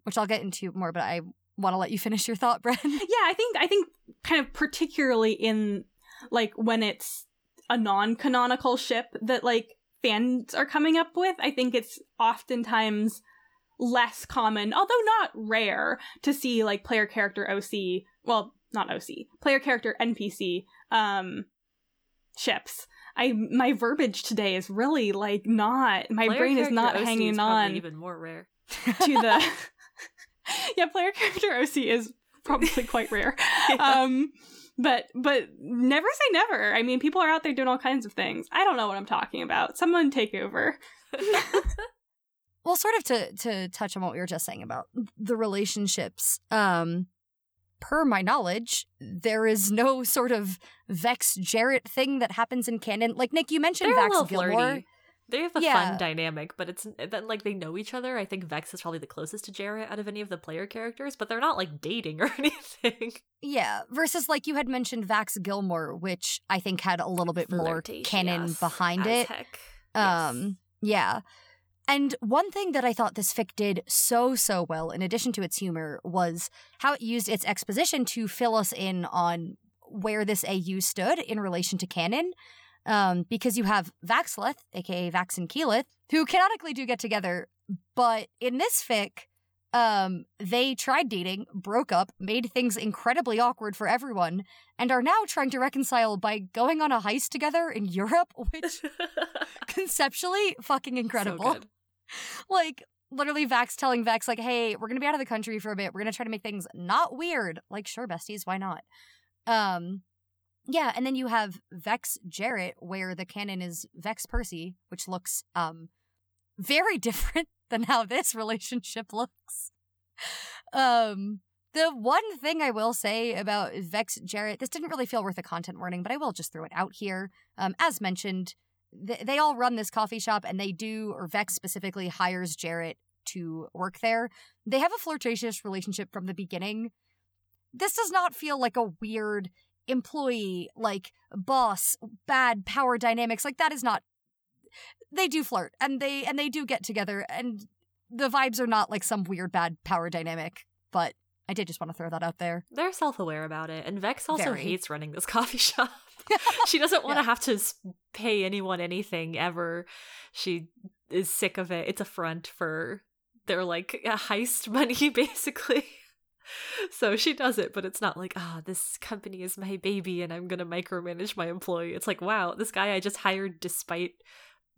Which I'll get into more, but I want to let you finish your thought, Bren. Yeah, I think kind of particularly in like when it's a non-canonical ship that like fans are coming up with, I think it's oftentimes less common, although not rare, to see like player character OC, well, not OC, player character NPC ships. My verbiage today is really like not, my player brain is not OC hanging is on. Even more rare to the yeah, player character OC is probably quite rare. But never say never. I mean, people are out there doing all kinds of things. I don't know what I'm talking about. Someone take over. Well, sort of to touch on what we were just saying about the relationships. Per my knowledge, there is no sort of Vex Jarett thing that happens in canon. Like, Nick, you mentioned Vax Gilmore. Flirty. They have a fun dynamic, but it's then like they know each other. I think Vex is probably the closest to Jarett out of any of the player characters, but they're not like dating or anything. Yeah, versus like you had mentioned Vax Gilmore, which I think had a little bit more canon behind it. Heck. Yeah. And one thing that I thought this fic did so well, in addition to its humor, was how it used its exposition to fill us in on where this AU stood in relation to canon. Because you have Vax'leth, aka Vax and Keyleth, who canonically do get together, but in this fic, they tried dating, broke up, made things incredibly awkward for everyone, and are now trying to reconcile by going on a heist together in Europe, which conceptually fucking incredible. So good. Like, literally Vax telling Vax, like, hey, we're gonna be out of the country for a bit, we're gonna try to make things not weird. Like, sure, besties, why not? Yeah, and then you have Vex Jarett, where the canon is Vex Percy, which looks very different than how this relationship looks. The one thing I will say about Vex Jarett, this didn't really feel worth a content warning, but I will just throw it out here. As mentioned, they all run this coffee shop, and they do, or Vex specifically, hires Jarett to work there. They have a flirtatious relationship from the beginning. This does not feel like a weird employee, like, boss, bad power dynamics, like, that is not, they do flirt, and they do get together, and the vibes are not, like, some weird bad power dynamic, but I did just want to throw that out there. They're self-aware about it, and Vex also hates running this coffee shop. She doesn't want to have to pay anyone anything, ever. She is sick of it. It's a front for their, like, heist money, basically. So she does it, but it's not like, this company is my baby and I'm going to micromanage my employee. It's like, wow, this guy I just hired despite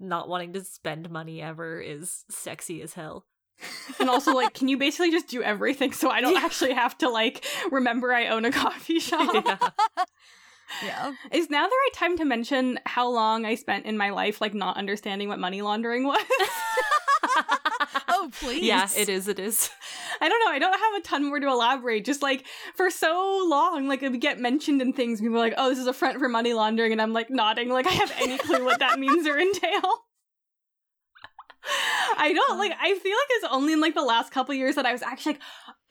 not wanting to spend money ever is sexy as hell. And also, like, can you basically just do everything so I don't actually have to, like, remember I own a coffee shop? Yeah. Yeah. Is now the right time to mention how long I spent in my life, like, not understanding what money laundering was? Oh, please. Yeah, it is. I don't know. I don't have a ton more to elaborate. Just, like, for so long, like, it would get mentioned in things. People are like, oh, this is a front for money laundering. And I'm, like, nodding. Like, I have any clue what that means or entail. I don't, like, I feel like it's only in, like, the last couple years that I was actually like,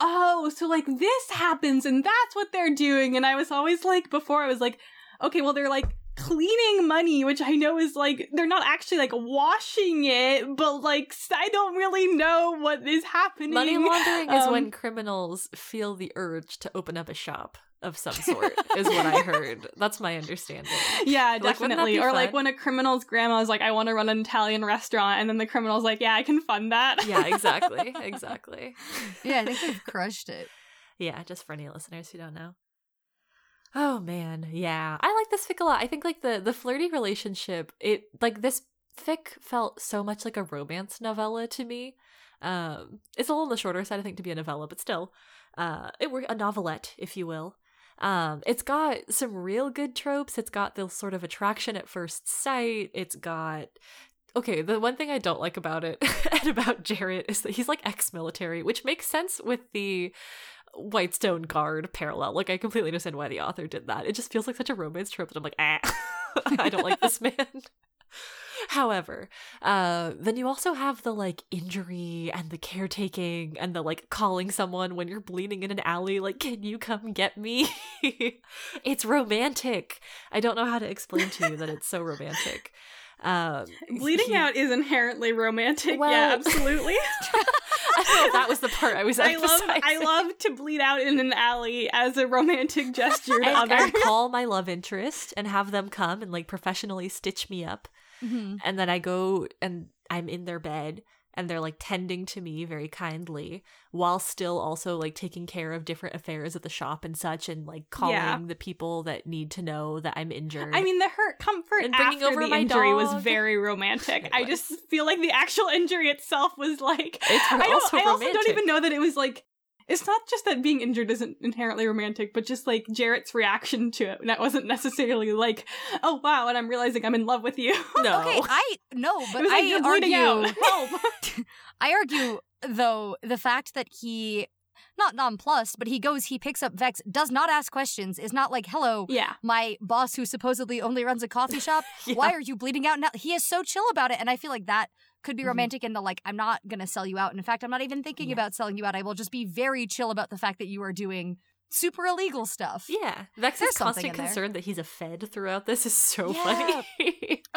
oh, so, like, this happens, and that's what they're doing. And I was always, like, before, I was like, okay, well, they're, like, cleaning money, which I know is, like, they're not actually, like, washing it, but, like, I don't really know what is happening. Money laundering is when criminals feel the urge to open up a shop of some sort, is what I heard. That's my understanding. Yeah, definitely. Like, or, like, when a criminal's grandma is like, I want to run an Italian restaurant, and then the criminal's like, yeah, I can fund that. Yeah, exactly. Exactly. Yeah, I think they've crushed it. Yeah, just for any listeners who don't know. Oh, man. Yeah. I like this fic a lot. I think, like, the flirty relationship, it, like, this fic felt so much like a romance novella to me. It's a little on the shorter side, I think, to be a novella, but still, it were a novelette, if you will. It's got some real good tropes. It's got this sort of attraction at first sight. It's got... Okay, the one thing I don't like about it and about Jarett is that he's, like, ex-military, which makes sense with the... Whitestone Guard parallel. Like, I completely understand why the author did that. It just feels like such a romance trope that I'm like, ah, I don't like this man. However, then you also have the, like, injury and the caretaking and the, like, calling someone when you're bleeding in an alley, like, can you come get me? It's romantic. I don't know how to explain to you that it's so romantic. Bleeding out is inherently romantic. Well, yeah, absolutely. I thought that was the part I was emphasizing. I love to bleed out in an alley as a romantic gesture to others. And call my love interest and have them come and, like, professionally stitch me up. Mm-hmm. And then I go and I'm in their bed and they're, like, tending to me very kindly while still also, like, taking care of different affairs at the shop and such, and, like, calling the people that need to know that I'm injured. I mean, the hurt comfort and bringing after over the my injury dog. Was very romantic. I just feel like the actual injury itself was, like, I also don't even know that it was, like, it's not just that being injured isn't inherently romantic, but just, like, Jarett's reaction to it. And that wasn't necessarily like, oh, wow, and I'm realizing I'm in love with you. No. Okay, I argue, though, the fact that he, not nonplussed, but he picks up Vex, does not ask questions, is not like, hello, my boss who supposedly only runs a coffee shop, why are you bleeding out now? He is so chill about it, and I feel like that could be romantic in the, like, I'm not going to sell you out. And in fact, I'm not even thinking about selling you out. I will just be very chill about the fact that you are doing super illegal stuff. Yeah. Vex's constant concern that he's a fed throughout this is so funny.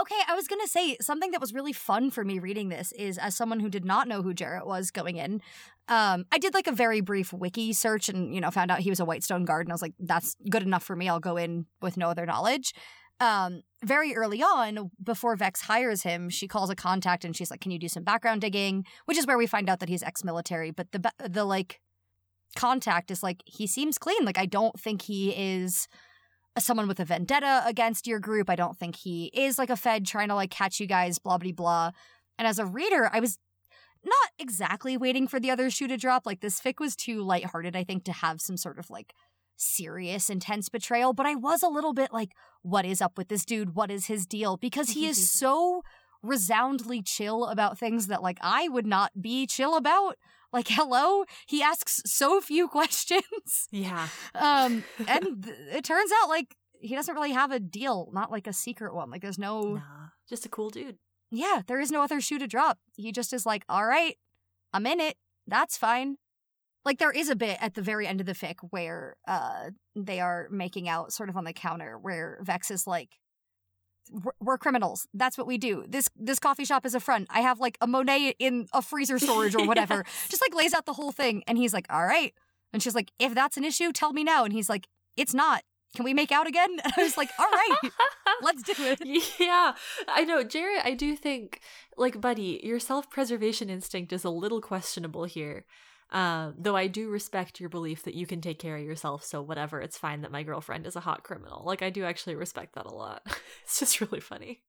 Okay, I was going to say, something that was really fun for me reading this is, as someone who did not know who Jarett was going in, I did, like, a very brief wiki search and, you know, found out he was a Whitestone Guard. And I was like, that's good enough for me. I'll go in with no other knowledge. Very early on, before Vex hires him, she calls a contact and she's like, can you do some background digging? Which is where we find out that he's ex-military. But the like, contact is like, he seems clean. Like, I don't think he is someone with a vendetta against your group. I don't think he is, like, a fed trying to, like, catch you guys, blah, blah, blah. And as a reader, I was not exactly waiting for the other shoe to drop. Like, this fic was too lighthearted, I think, to have some sort of, like, serious, intense betrayal, but I was a little bit like, what is up with this dude? What is his deal? Because he is so resoundly chill about things that, like, I would not be chill about. Like, hello? He asks so few questions. Yeah. And it turns out, like, he doesn't really have a deal, not, like, a secret one. Like, there's no... Nah, just a cool dude. Yeah, there is no other shoe to drop. He just is like, all right, I'm in it. That's fine. Like, there is a bit at the very end of the fic where they are making out sort of on the counter, where Vex is like, we're criminals. That's what we do. This coffee shop is a front. I have, like, a Monet in a freezer storage or whatever. Just, like, lays out the whole thing. And he's like, all right. And she's like, if that's an issue, tell me now. And he's like, it's not. Can we make out again? And I was like, all right, let's do it. Yeah, I know. Jarett, I do think, like, buddy, your self-preservation instinct is a little questionable here. Though I do respect your belief that you can take care of yourself, so whatever, it's fine that my girlfriend is a hot criminal. Like, I do actually respect that a lot. It's just really funny.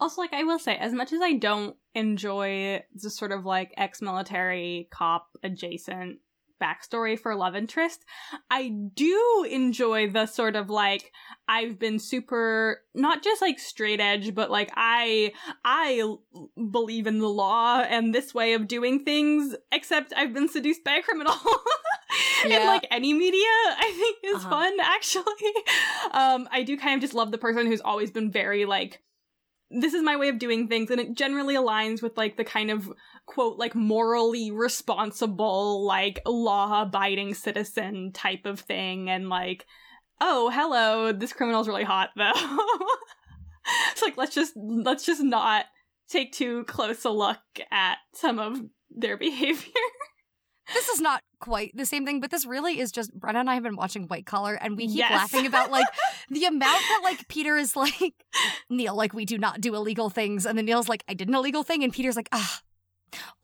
Also, like, I will say, as much as I don't enjoy the sort of, like, ex-military cop adjacent backstory for love interest, I do enjoy the sort of, like, I've been super, not just, like, straight edge, but, like, I believe in the law and this way of doing things, except I've been seduced by a criminal. In, like, any media, I think is fun, actually. I do kind of just love the person who's always been very, like, this is my way of doing things, and it generally aligns with, like, the kind of, quote, like, morally responsible, like, law-abiding citizen type of thing, and, like, oh, hello, this criminal's really hot, though. It's like, let's just not take too close a look at some of their behavior. This is not quite the same thing, but this really is just, Brenna and I have been watching White Collar, and we keep laughing about, like, the amount that, like, Peter is like, Neil, like, we do not do illegal things. And then Neil's like, I did an illegal thing. And Peter's like,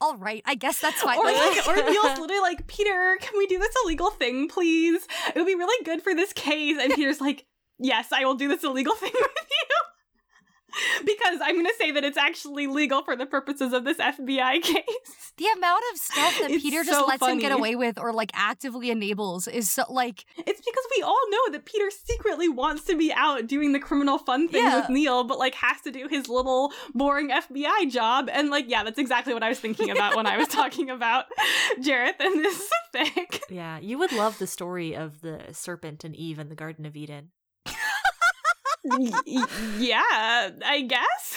all right, I guess that's fine. Or, like, or Neil's literally like, Peter, can we do this illegal thing, please? It would be really good for this case. And Peter's like, yes, I will do this illegal thing with you. Because I'm going to say that it's actually legal for the purposes of this FBI case. The amount of stuff that it's Peter just so lets him get away with or, like, actively enables is so, like... It's because we all know that Peter secretly wants to be out doing the criminal fun thing with Neil, but, like, has to do his little boring FBI job. And, like, yeah, that's exactly what I was thinking about when I was talking about Jareth and this fic. Yeah, you would love the story of the serpent and Eve in the Garden of Eden. Yeah, I guess.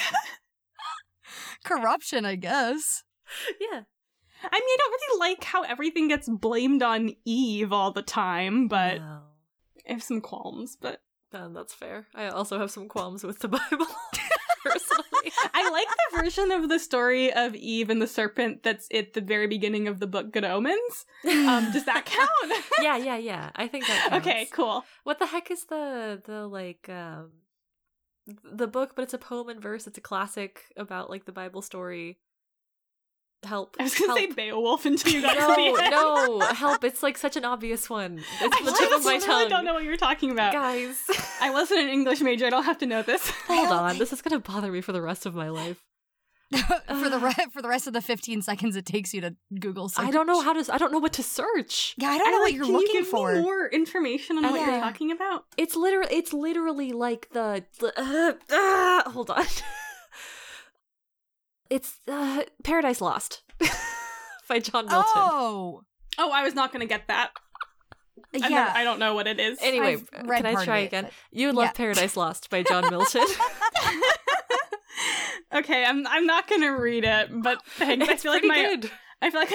Corruption, I guess. Yeah. I mean, I don't really like how everything gets blamed on Eve all the time, but no. I have some qualms, but... that's fair. I also have some qualms with the Bible, personally. I like the version of the story of Eve and the serpent that's at the very beginning of the book Good Omens. Does that count? Yeah. I think that counts. Okay, cool. What the heck is the book, but it's a poem in verse. It's a classic about, like, the Bible story. Help. I was going to say Beowulf until you got it. No, help. It's like such an obvious one. It's the tip of my tongue. I don't know what you're talking about. Guys. I wasn't an English major. I don't have to know this. Hold on. This is going to bother me for the rest of my life. For the rest of the 15 seconds it takes you to Google search. I don't know what to search. Yeah, I don't know what you're looking for. Can you give me more information on what you're talking about? It's literally like the hold on. It's Paradise Lost by John Milton. Oh, I was not going to get that. Yeah. I don't know what it is. Anyway, can I try again? But... You would love Paradise Lost by John Milton. Okay, I'm not going to read it, but thanks. I feel like I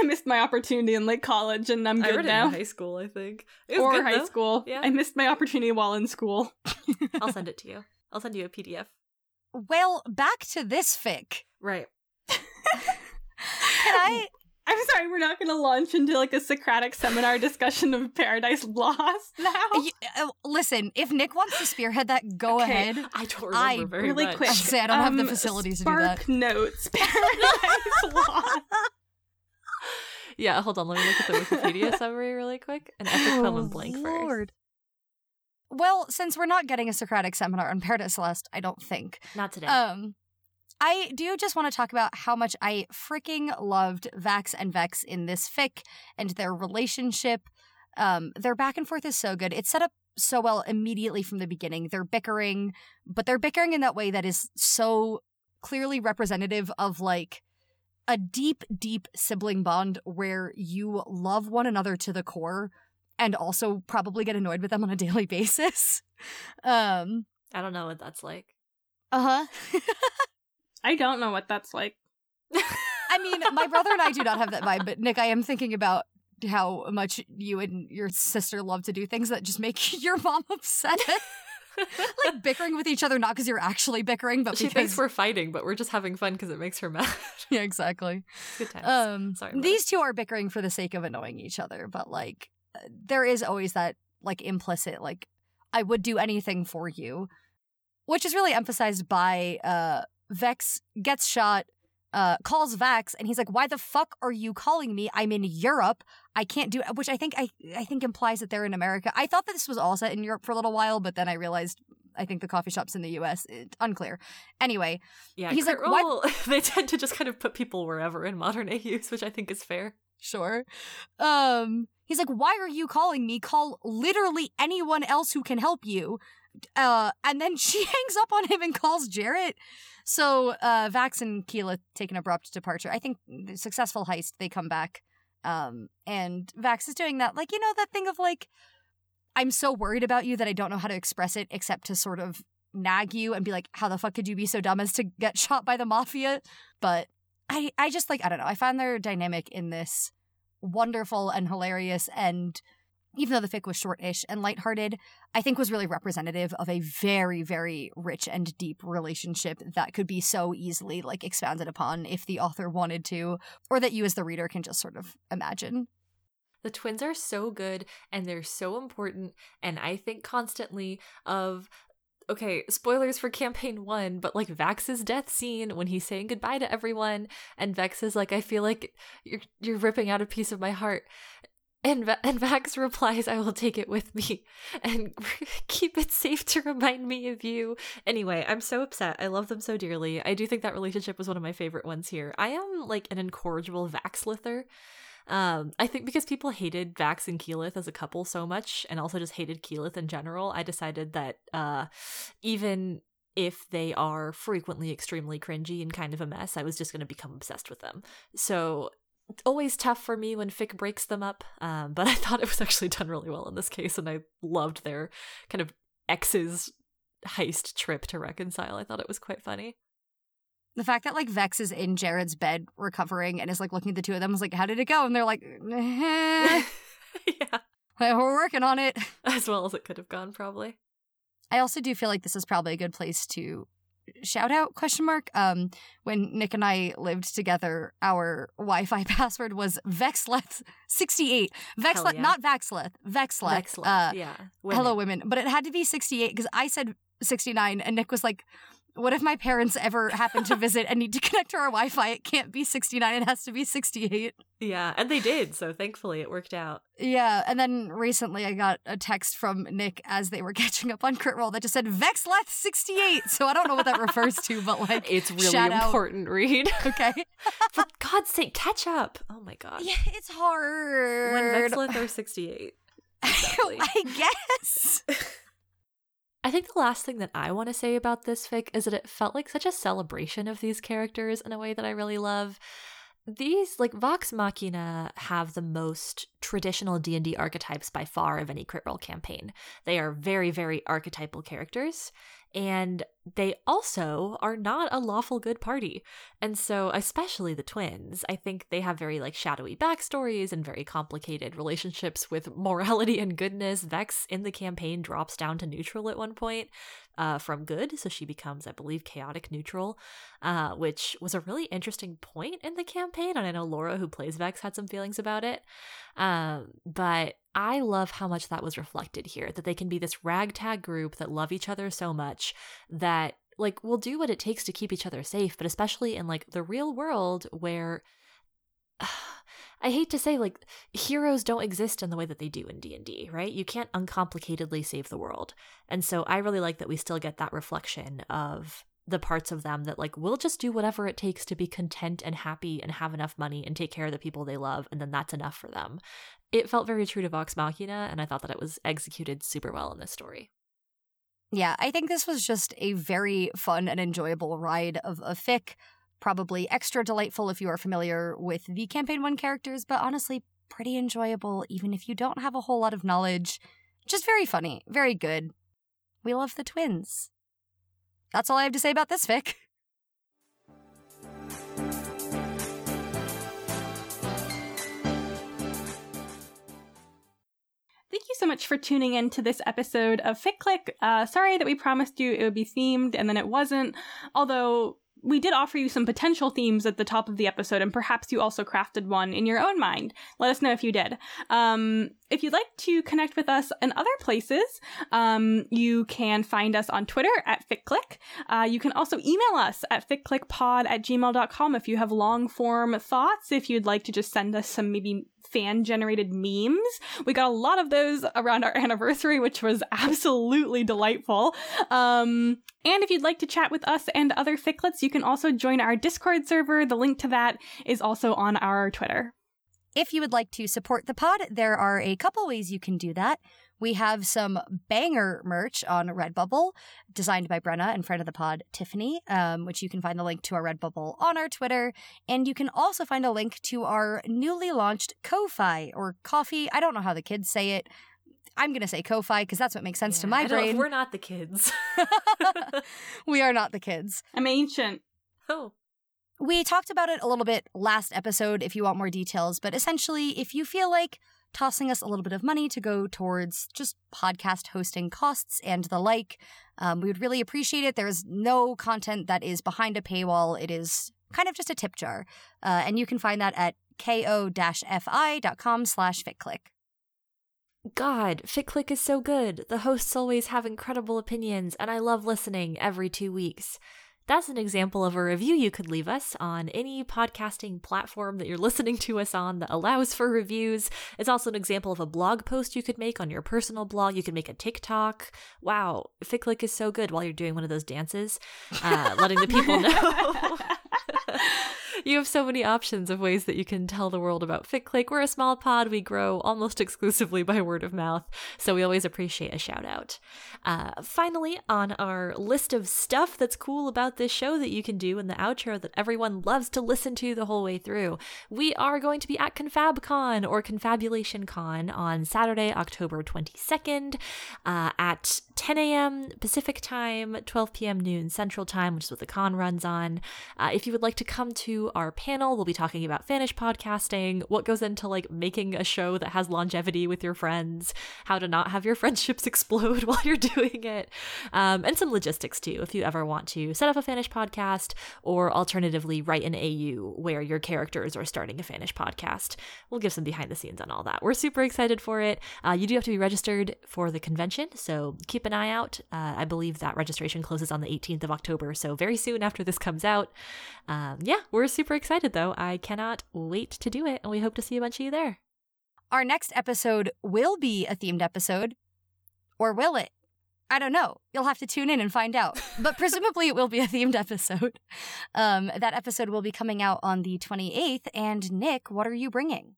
missed my opportunity in late college, and I'm good now. I read it in high school, I think. Or high school. Yeah. I missed my opportunity while in school. I'll send it to you. I'll send you a PDF. Well, back to this fic. Right. I'm sorry, we're not going to launch into, like, a Socratic seminar discussion of Paradise Lost now. Listen, if Nick wants to spearhead that, go ahead. I don't remember very much. Quick. Say, I don't have the facilities to do that. Spark Notes, Paradise Lost. Yeah, hold on, let me look at the Wikipedia summary really quick. An epic poem in blank first. Well, since we're not getting a Socratic seminar on Paradise Lost, I don't think. Not today. I do just want to talk about how much I freaking loved Vax and Vex in this fic and their relationship. Their back and forth is so good. It's set up so well immediately from the beginning. They're bickering, but they're bickering in that way that is so clearly representative of, like, a deep, deep sibling bond where you love one another to the core and also probably get annoyed with them on a daily basis. I don't know what that's like. Uh-huh. I don't know what that's like. I mean, my brother and I do not have that vibe, but Nick, I am thinking about how much you and your sister love to do things that just make your mom upset. Like bickering with each other, not because you're actually bickering, but she thinks we're fighting, but we're just having fun because it makes her mad. Yeah, exactly. Good times. Sorry, these two are bickering for the sake of annoying each other, but, like, there is always that, like, implicit, like, I would do anything for you, which is really emphasized by... Vex gets shot, calls Vax, and he's like, why the fuck are you calling me? I'm in Europe. I can't do it, which I think implies that they're in America. I thought that this was all set in Europe for a little while, but then I realized I think the coffee shop's in the U.S. It's unclear. Anyway, he's like, well, they tend to just kind of put people wherever in modern AUs, which I think is fair. Sure. He's like, why are you calling me? Call literally anyone else who can help you. And then she hangs up on him and calls Jarett. So Vax and Keyleth take an abrupt departure. I think successful heist, they come back. And Vax is doing that, like, you know, that thing of, like, I'm so worried about you that I don't know how to express it except to sort of nag you and be like, how the fuck could you be so dumb as to get shot by the mafia? But I just, like, I don't know. I found their dynamic in this wonderful and hilarious, and even though the fic was shortish and lighthearted, I think was really representative of a very, very rich and deep relationship that could be so easily, like, expounded upon if the author wanted to, or that you as the reader can just sort of imagine. The twins are so good, and they're so important, and I think constantly of, okay, spoilers for campaign one, but, like, Vax's death scene when he's saying goodbye to everyone, and Vex is like, I feel like you're ripping out a piece of my heart. And Vax replies, I will take it with me and keep it safe to remind me of you. Anyway, I'm so upset. I love them so dearly. I do think that relationship was one of my favorite ones here. I am, like, an incorrigible Vaxlither. I think because people hated Vax and Keyleth as a couple so much, and also just hated Keyleth in general, I decided that even if they are frequently extremely cringy and kind of a mess, I was just going to become obsessed with them. So it's always tough for me when fic breaks them up, but I thought it was actually done really well in this case, and I loved their kind of ex's heist trip to reconcile. I thought it was quite funny. The fact that, like, Vex is in Jared's bed recovering and is, like, looking at the two of them, is like, how did it go? And they're like, eh. Yeah. We're working on it. As well as it could have gone, probably. I also do feel like this is probably a good place to shout out, when Nick and I lived together, our Wi-Fi password was Vex'leth68. Vex'leth, yeah. Not Vax'leth. Vex'leth. Vex'leth, yeah. Women. Hello, women. But it had to be 68 because I said 69 and Nick was like, what if my parents ever happen to visit and need to connect to our Wi-Fi? It can't be 69. It has to be 68. Yeah, and they did. So thankfully it worked out. Yeah, and then recently I got a text from Nick as they were catching up on Crit Roll that just said Vex'leth 68. So I don't know what that refers to, but, like, it's really important, Reed. Okay. For God's sake, catch up. Oh my God. Yeah, it's hard. When Vex'leth are 68. Exactly. I guess. I think the last thing that I want to say about this fic is that it felt like such a celebration of these characters in a way that I really love. These, like, Vox Machina have the most traditional D&D archetypes by far of any Crit Roll campaign. They are very, very archetypal characters, and they also are not a lawful good party. And so, especially the twins, I think they have very, like, shadowy backstories and very complicated relationships with morality and goodness. Vex in the campaign drops down to neutral at one point from good, so she becomes, I believe, chaotic neutral, which was a really interesting point in the campaign. And I know Laura, who plays Vex, had some feelings about it. But I love how much that was reflected here, that they can be this ragtag group that love each other so much that, like, will do what it takes to keep each other safe, but especially in, like, the real world where I hate to say, like, heroes don't exist in the way that they do in D&D, right? You can't uncomplicatedly save the world. And so I really like that we still get that reflection of the parts of them that, like, will just do whatever it takes to be content and happy and have enough money and take care of the people they love, and then that's enough for them. It felt very true to Vox Machina, and I thought that it was executed super well in this story. Yeah, I think this was just a very fun and enjoyable ride of a fic, probably extra delightful if you are familiar with the Campaign 1 characters, but honestly pretty enjoyable even if you don't have a whole lot of knowledge. Just very funny, very good. We love the twins. That's all I have to say about this fic. Thank you so much for tuning in to this episode of FitClick. Sorry that we promised you it would be themed and then it wasn't, although we did offer you some potential themes at the top of the episode, and perhaps you also crafted one in your own mind. Let us know if you did. If you'd like to connect with us in other places, you can find us on Twitter at FitClick. You can also email us at fitclickpod@gmail.com if you have long-form thoughts, if you'd like to just send us some maybe fan-generated memes. We got a lot of those around our anniversary, which was absolutely delightful. And if you'd like to chat with us and other Ficklets, you can also join our Discord server. The link to that is also on our Twitter. If you would like to support the pod, there are a couple ways you can do that. We have some banger merch on Redbubble, designed by Brenna and friend of the pod, Tiffany, which you can find the link to our Redbubble on our Twitter. And you can also find a link to our newly launched Ko-Fi, or Ko-Fi. I don't know how the kids say it. I'm going to say Ko-Fi because that's what makes sense to my brain. We're not the kids. We are not the kids. I'm ancient. Oh. We talked about it a little bit last episode if you want more details, but essentially if you feel like tossing us a little bit of money to go towards just podcast hosting costs and the like, we would really appreciate it. There is no content that is behind a paywall. It is kind of just a tip jar. And you can find that at ko-fi.com/fitclick. God, FitClick is so good. The hosts always have incredible opinions, and I love listening every 2 weeks. That's an example of a review you could leave us on any podcasting platform that you're listening to us on that allows for reviews. It's also an example of a blog post you could make on your personal blog. You could make a TikTok. Wow, FitClick is so good while you're doing one of those dances, letting the people know. You have so many options of ways that you can tell the world about FitClick. We're a small pod. We grow almost exclusively by word of mouth, so we always appreciate a shout out. Finally, on our list of stuff that's cool about this show that you can do in the outro that everyone loves to listen to the whole way through, we are going to be at ConfabCon or Confabulation Con on Saturday, October 22nd at 10 a.m. Pacific time, 12 p.m. noon Central time, which is what the con runs on. If you would like to come to our panel, we'll be talking about Fanish podcasting, what goes into like making a show that has longevity with your friends, how to not have your friendships explode while you're doing it, and some logistics too if you ever want to set up a Fanish podcast or alternatively write an AU where your characters are starting a Fanish podcast. We'll give some behind the scenes on all that. We're super excited for it. You do have to be registered for the convention, so keep an eye out. I believe that registration closes on the 18th of October, so very soon after this comes out. We're super excited though. I cannot wait to do it, and we hope to see a bunch of you there. Our next episode will be a themed episode, or will it? I don't know. You'll have to tune in and find out, but presumably it will be a themed episode. That episode will be coming out on the 28th, and Nick, what are you bringing?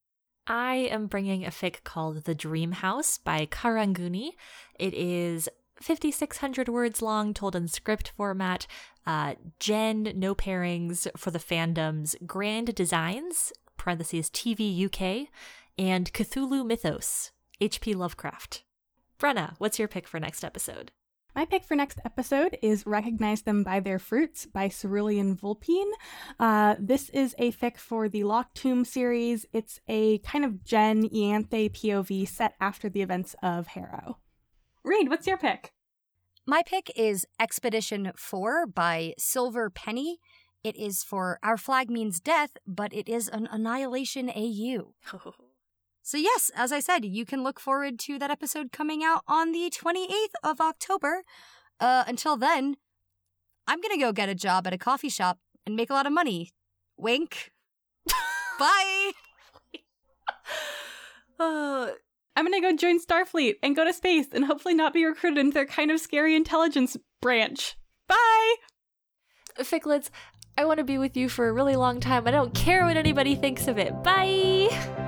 I am bringing a fic called The Dream House by Karanguni. It is 5,600 words long, told in script format. Gen, no pairings for the fandoms, Grand Designs, parentheses TV UK, and Cthulhu Mythos, HP Lovecraft. Brenna, what's your pick for next episode? My pick for next episode is Recognize Them by Their Fruits by Cerulean Vulpine. This is a fic for the Locked Tomb series. It's a kind of Gen Ianthe POV set after the events of Harrow. Reid, what's your pick? My pick is Expedition 4 by Silver Penny. It is for Our Flag Means Death, but it is an Annihilation AU. So yes, as I said, you can look forward to that episode coming out on the 28th of October. Until then, I'm going to go get a job at a coffee shop and make a lot of money. Wink. Bye. I'm going to go join Starfleet and go to space and hopefully not be recruited into their kind of scary intelligence branch. Bye! Ficklets, I want to be with you for a really long time. I don't care what anybody thinks of it. Bye!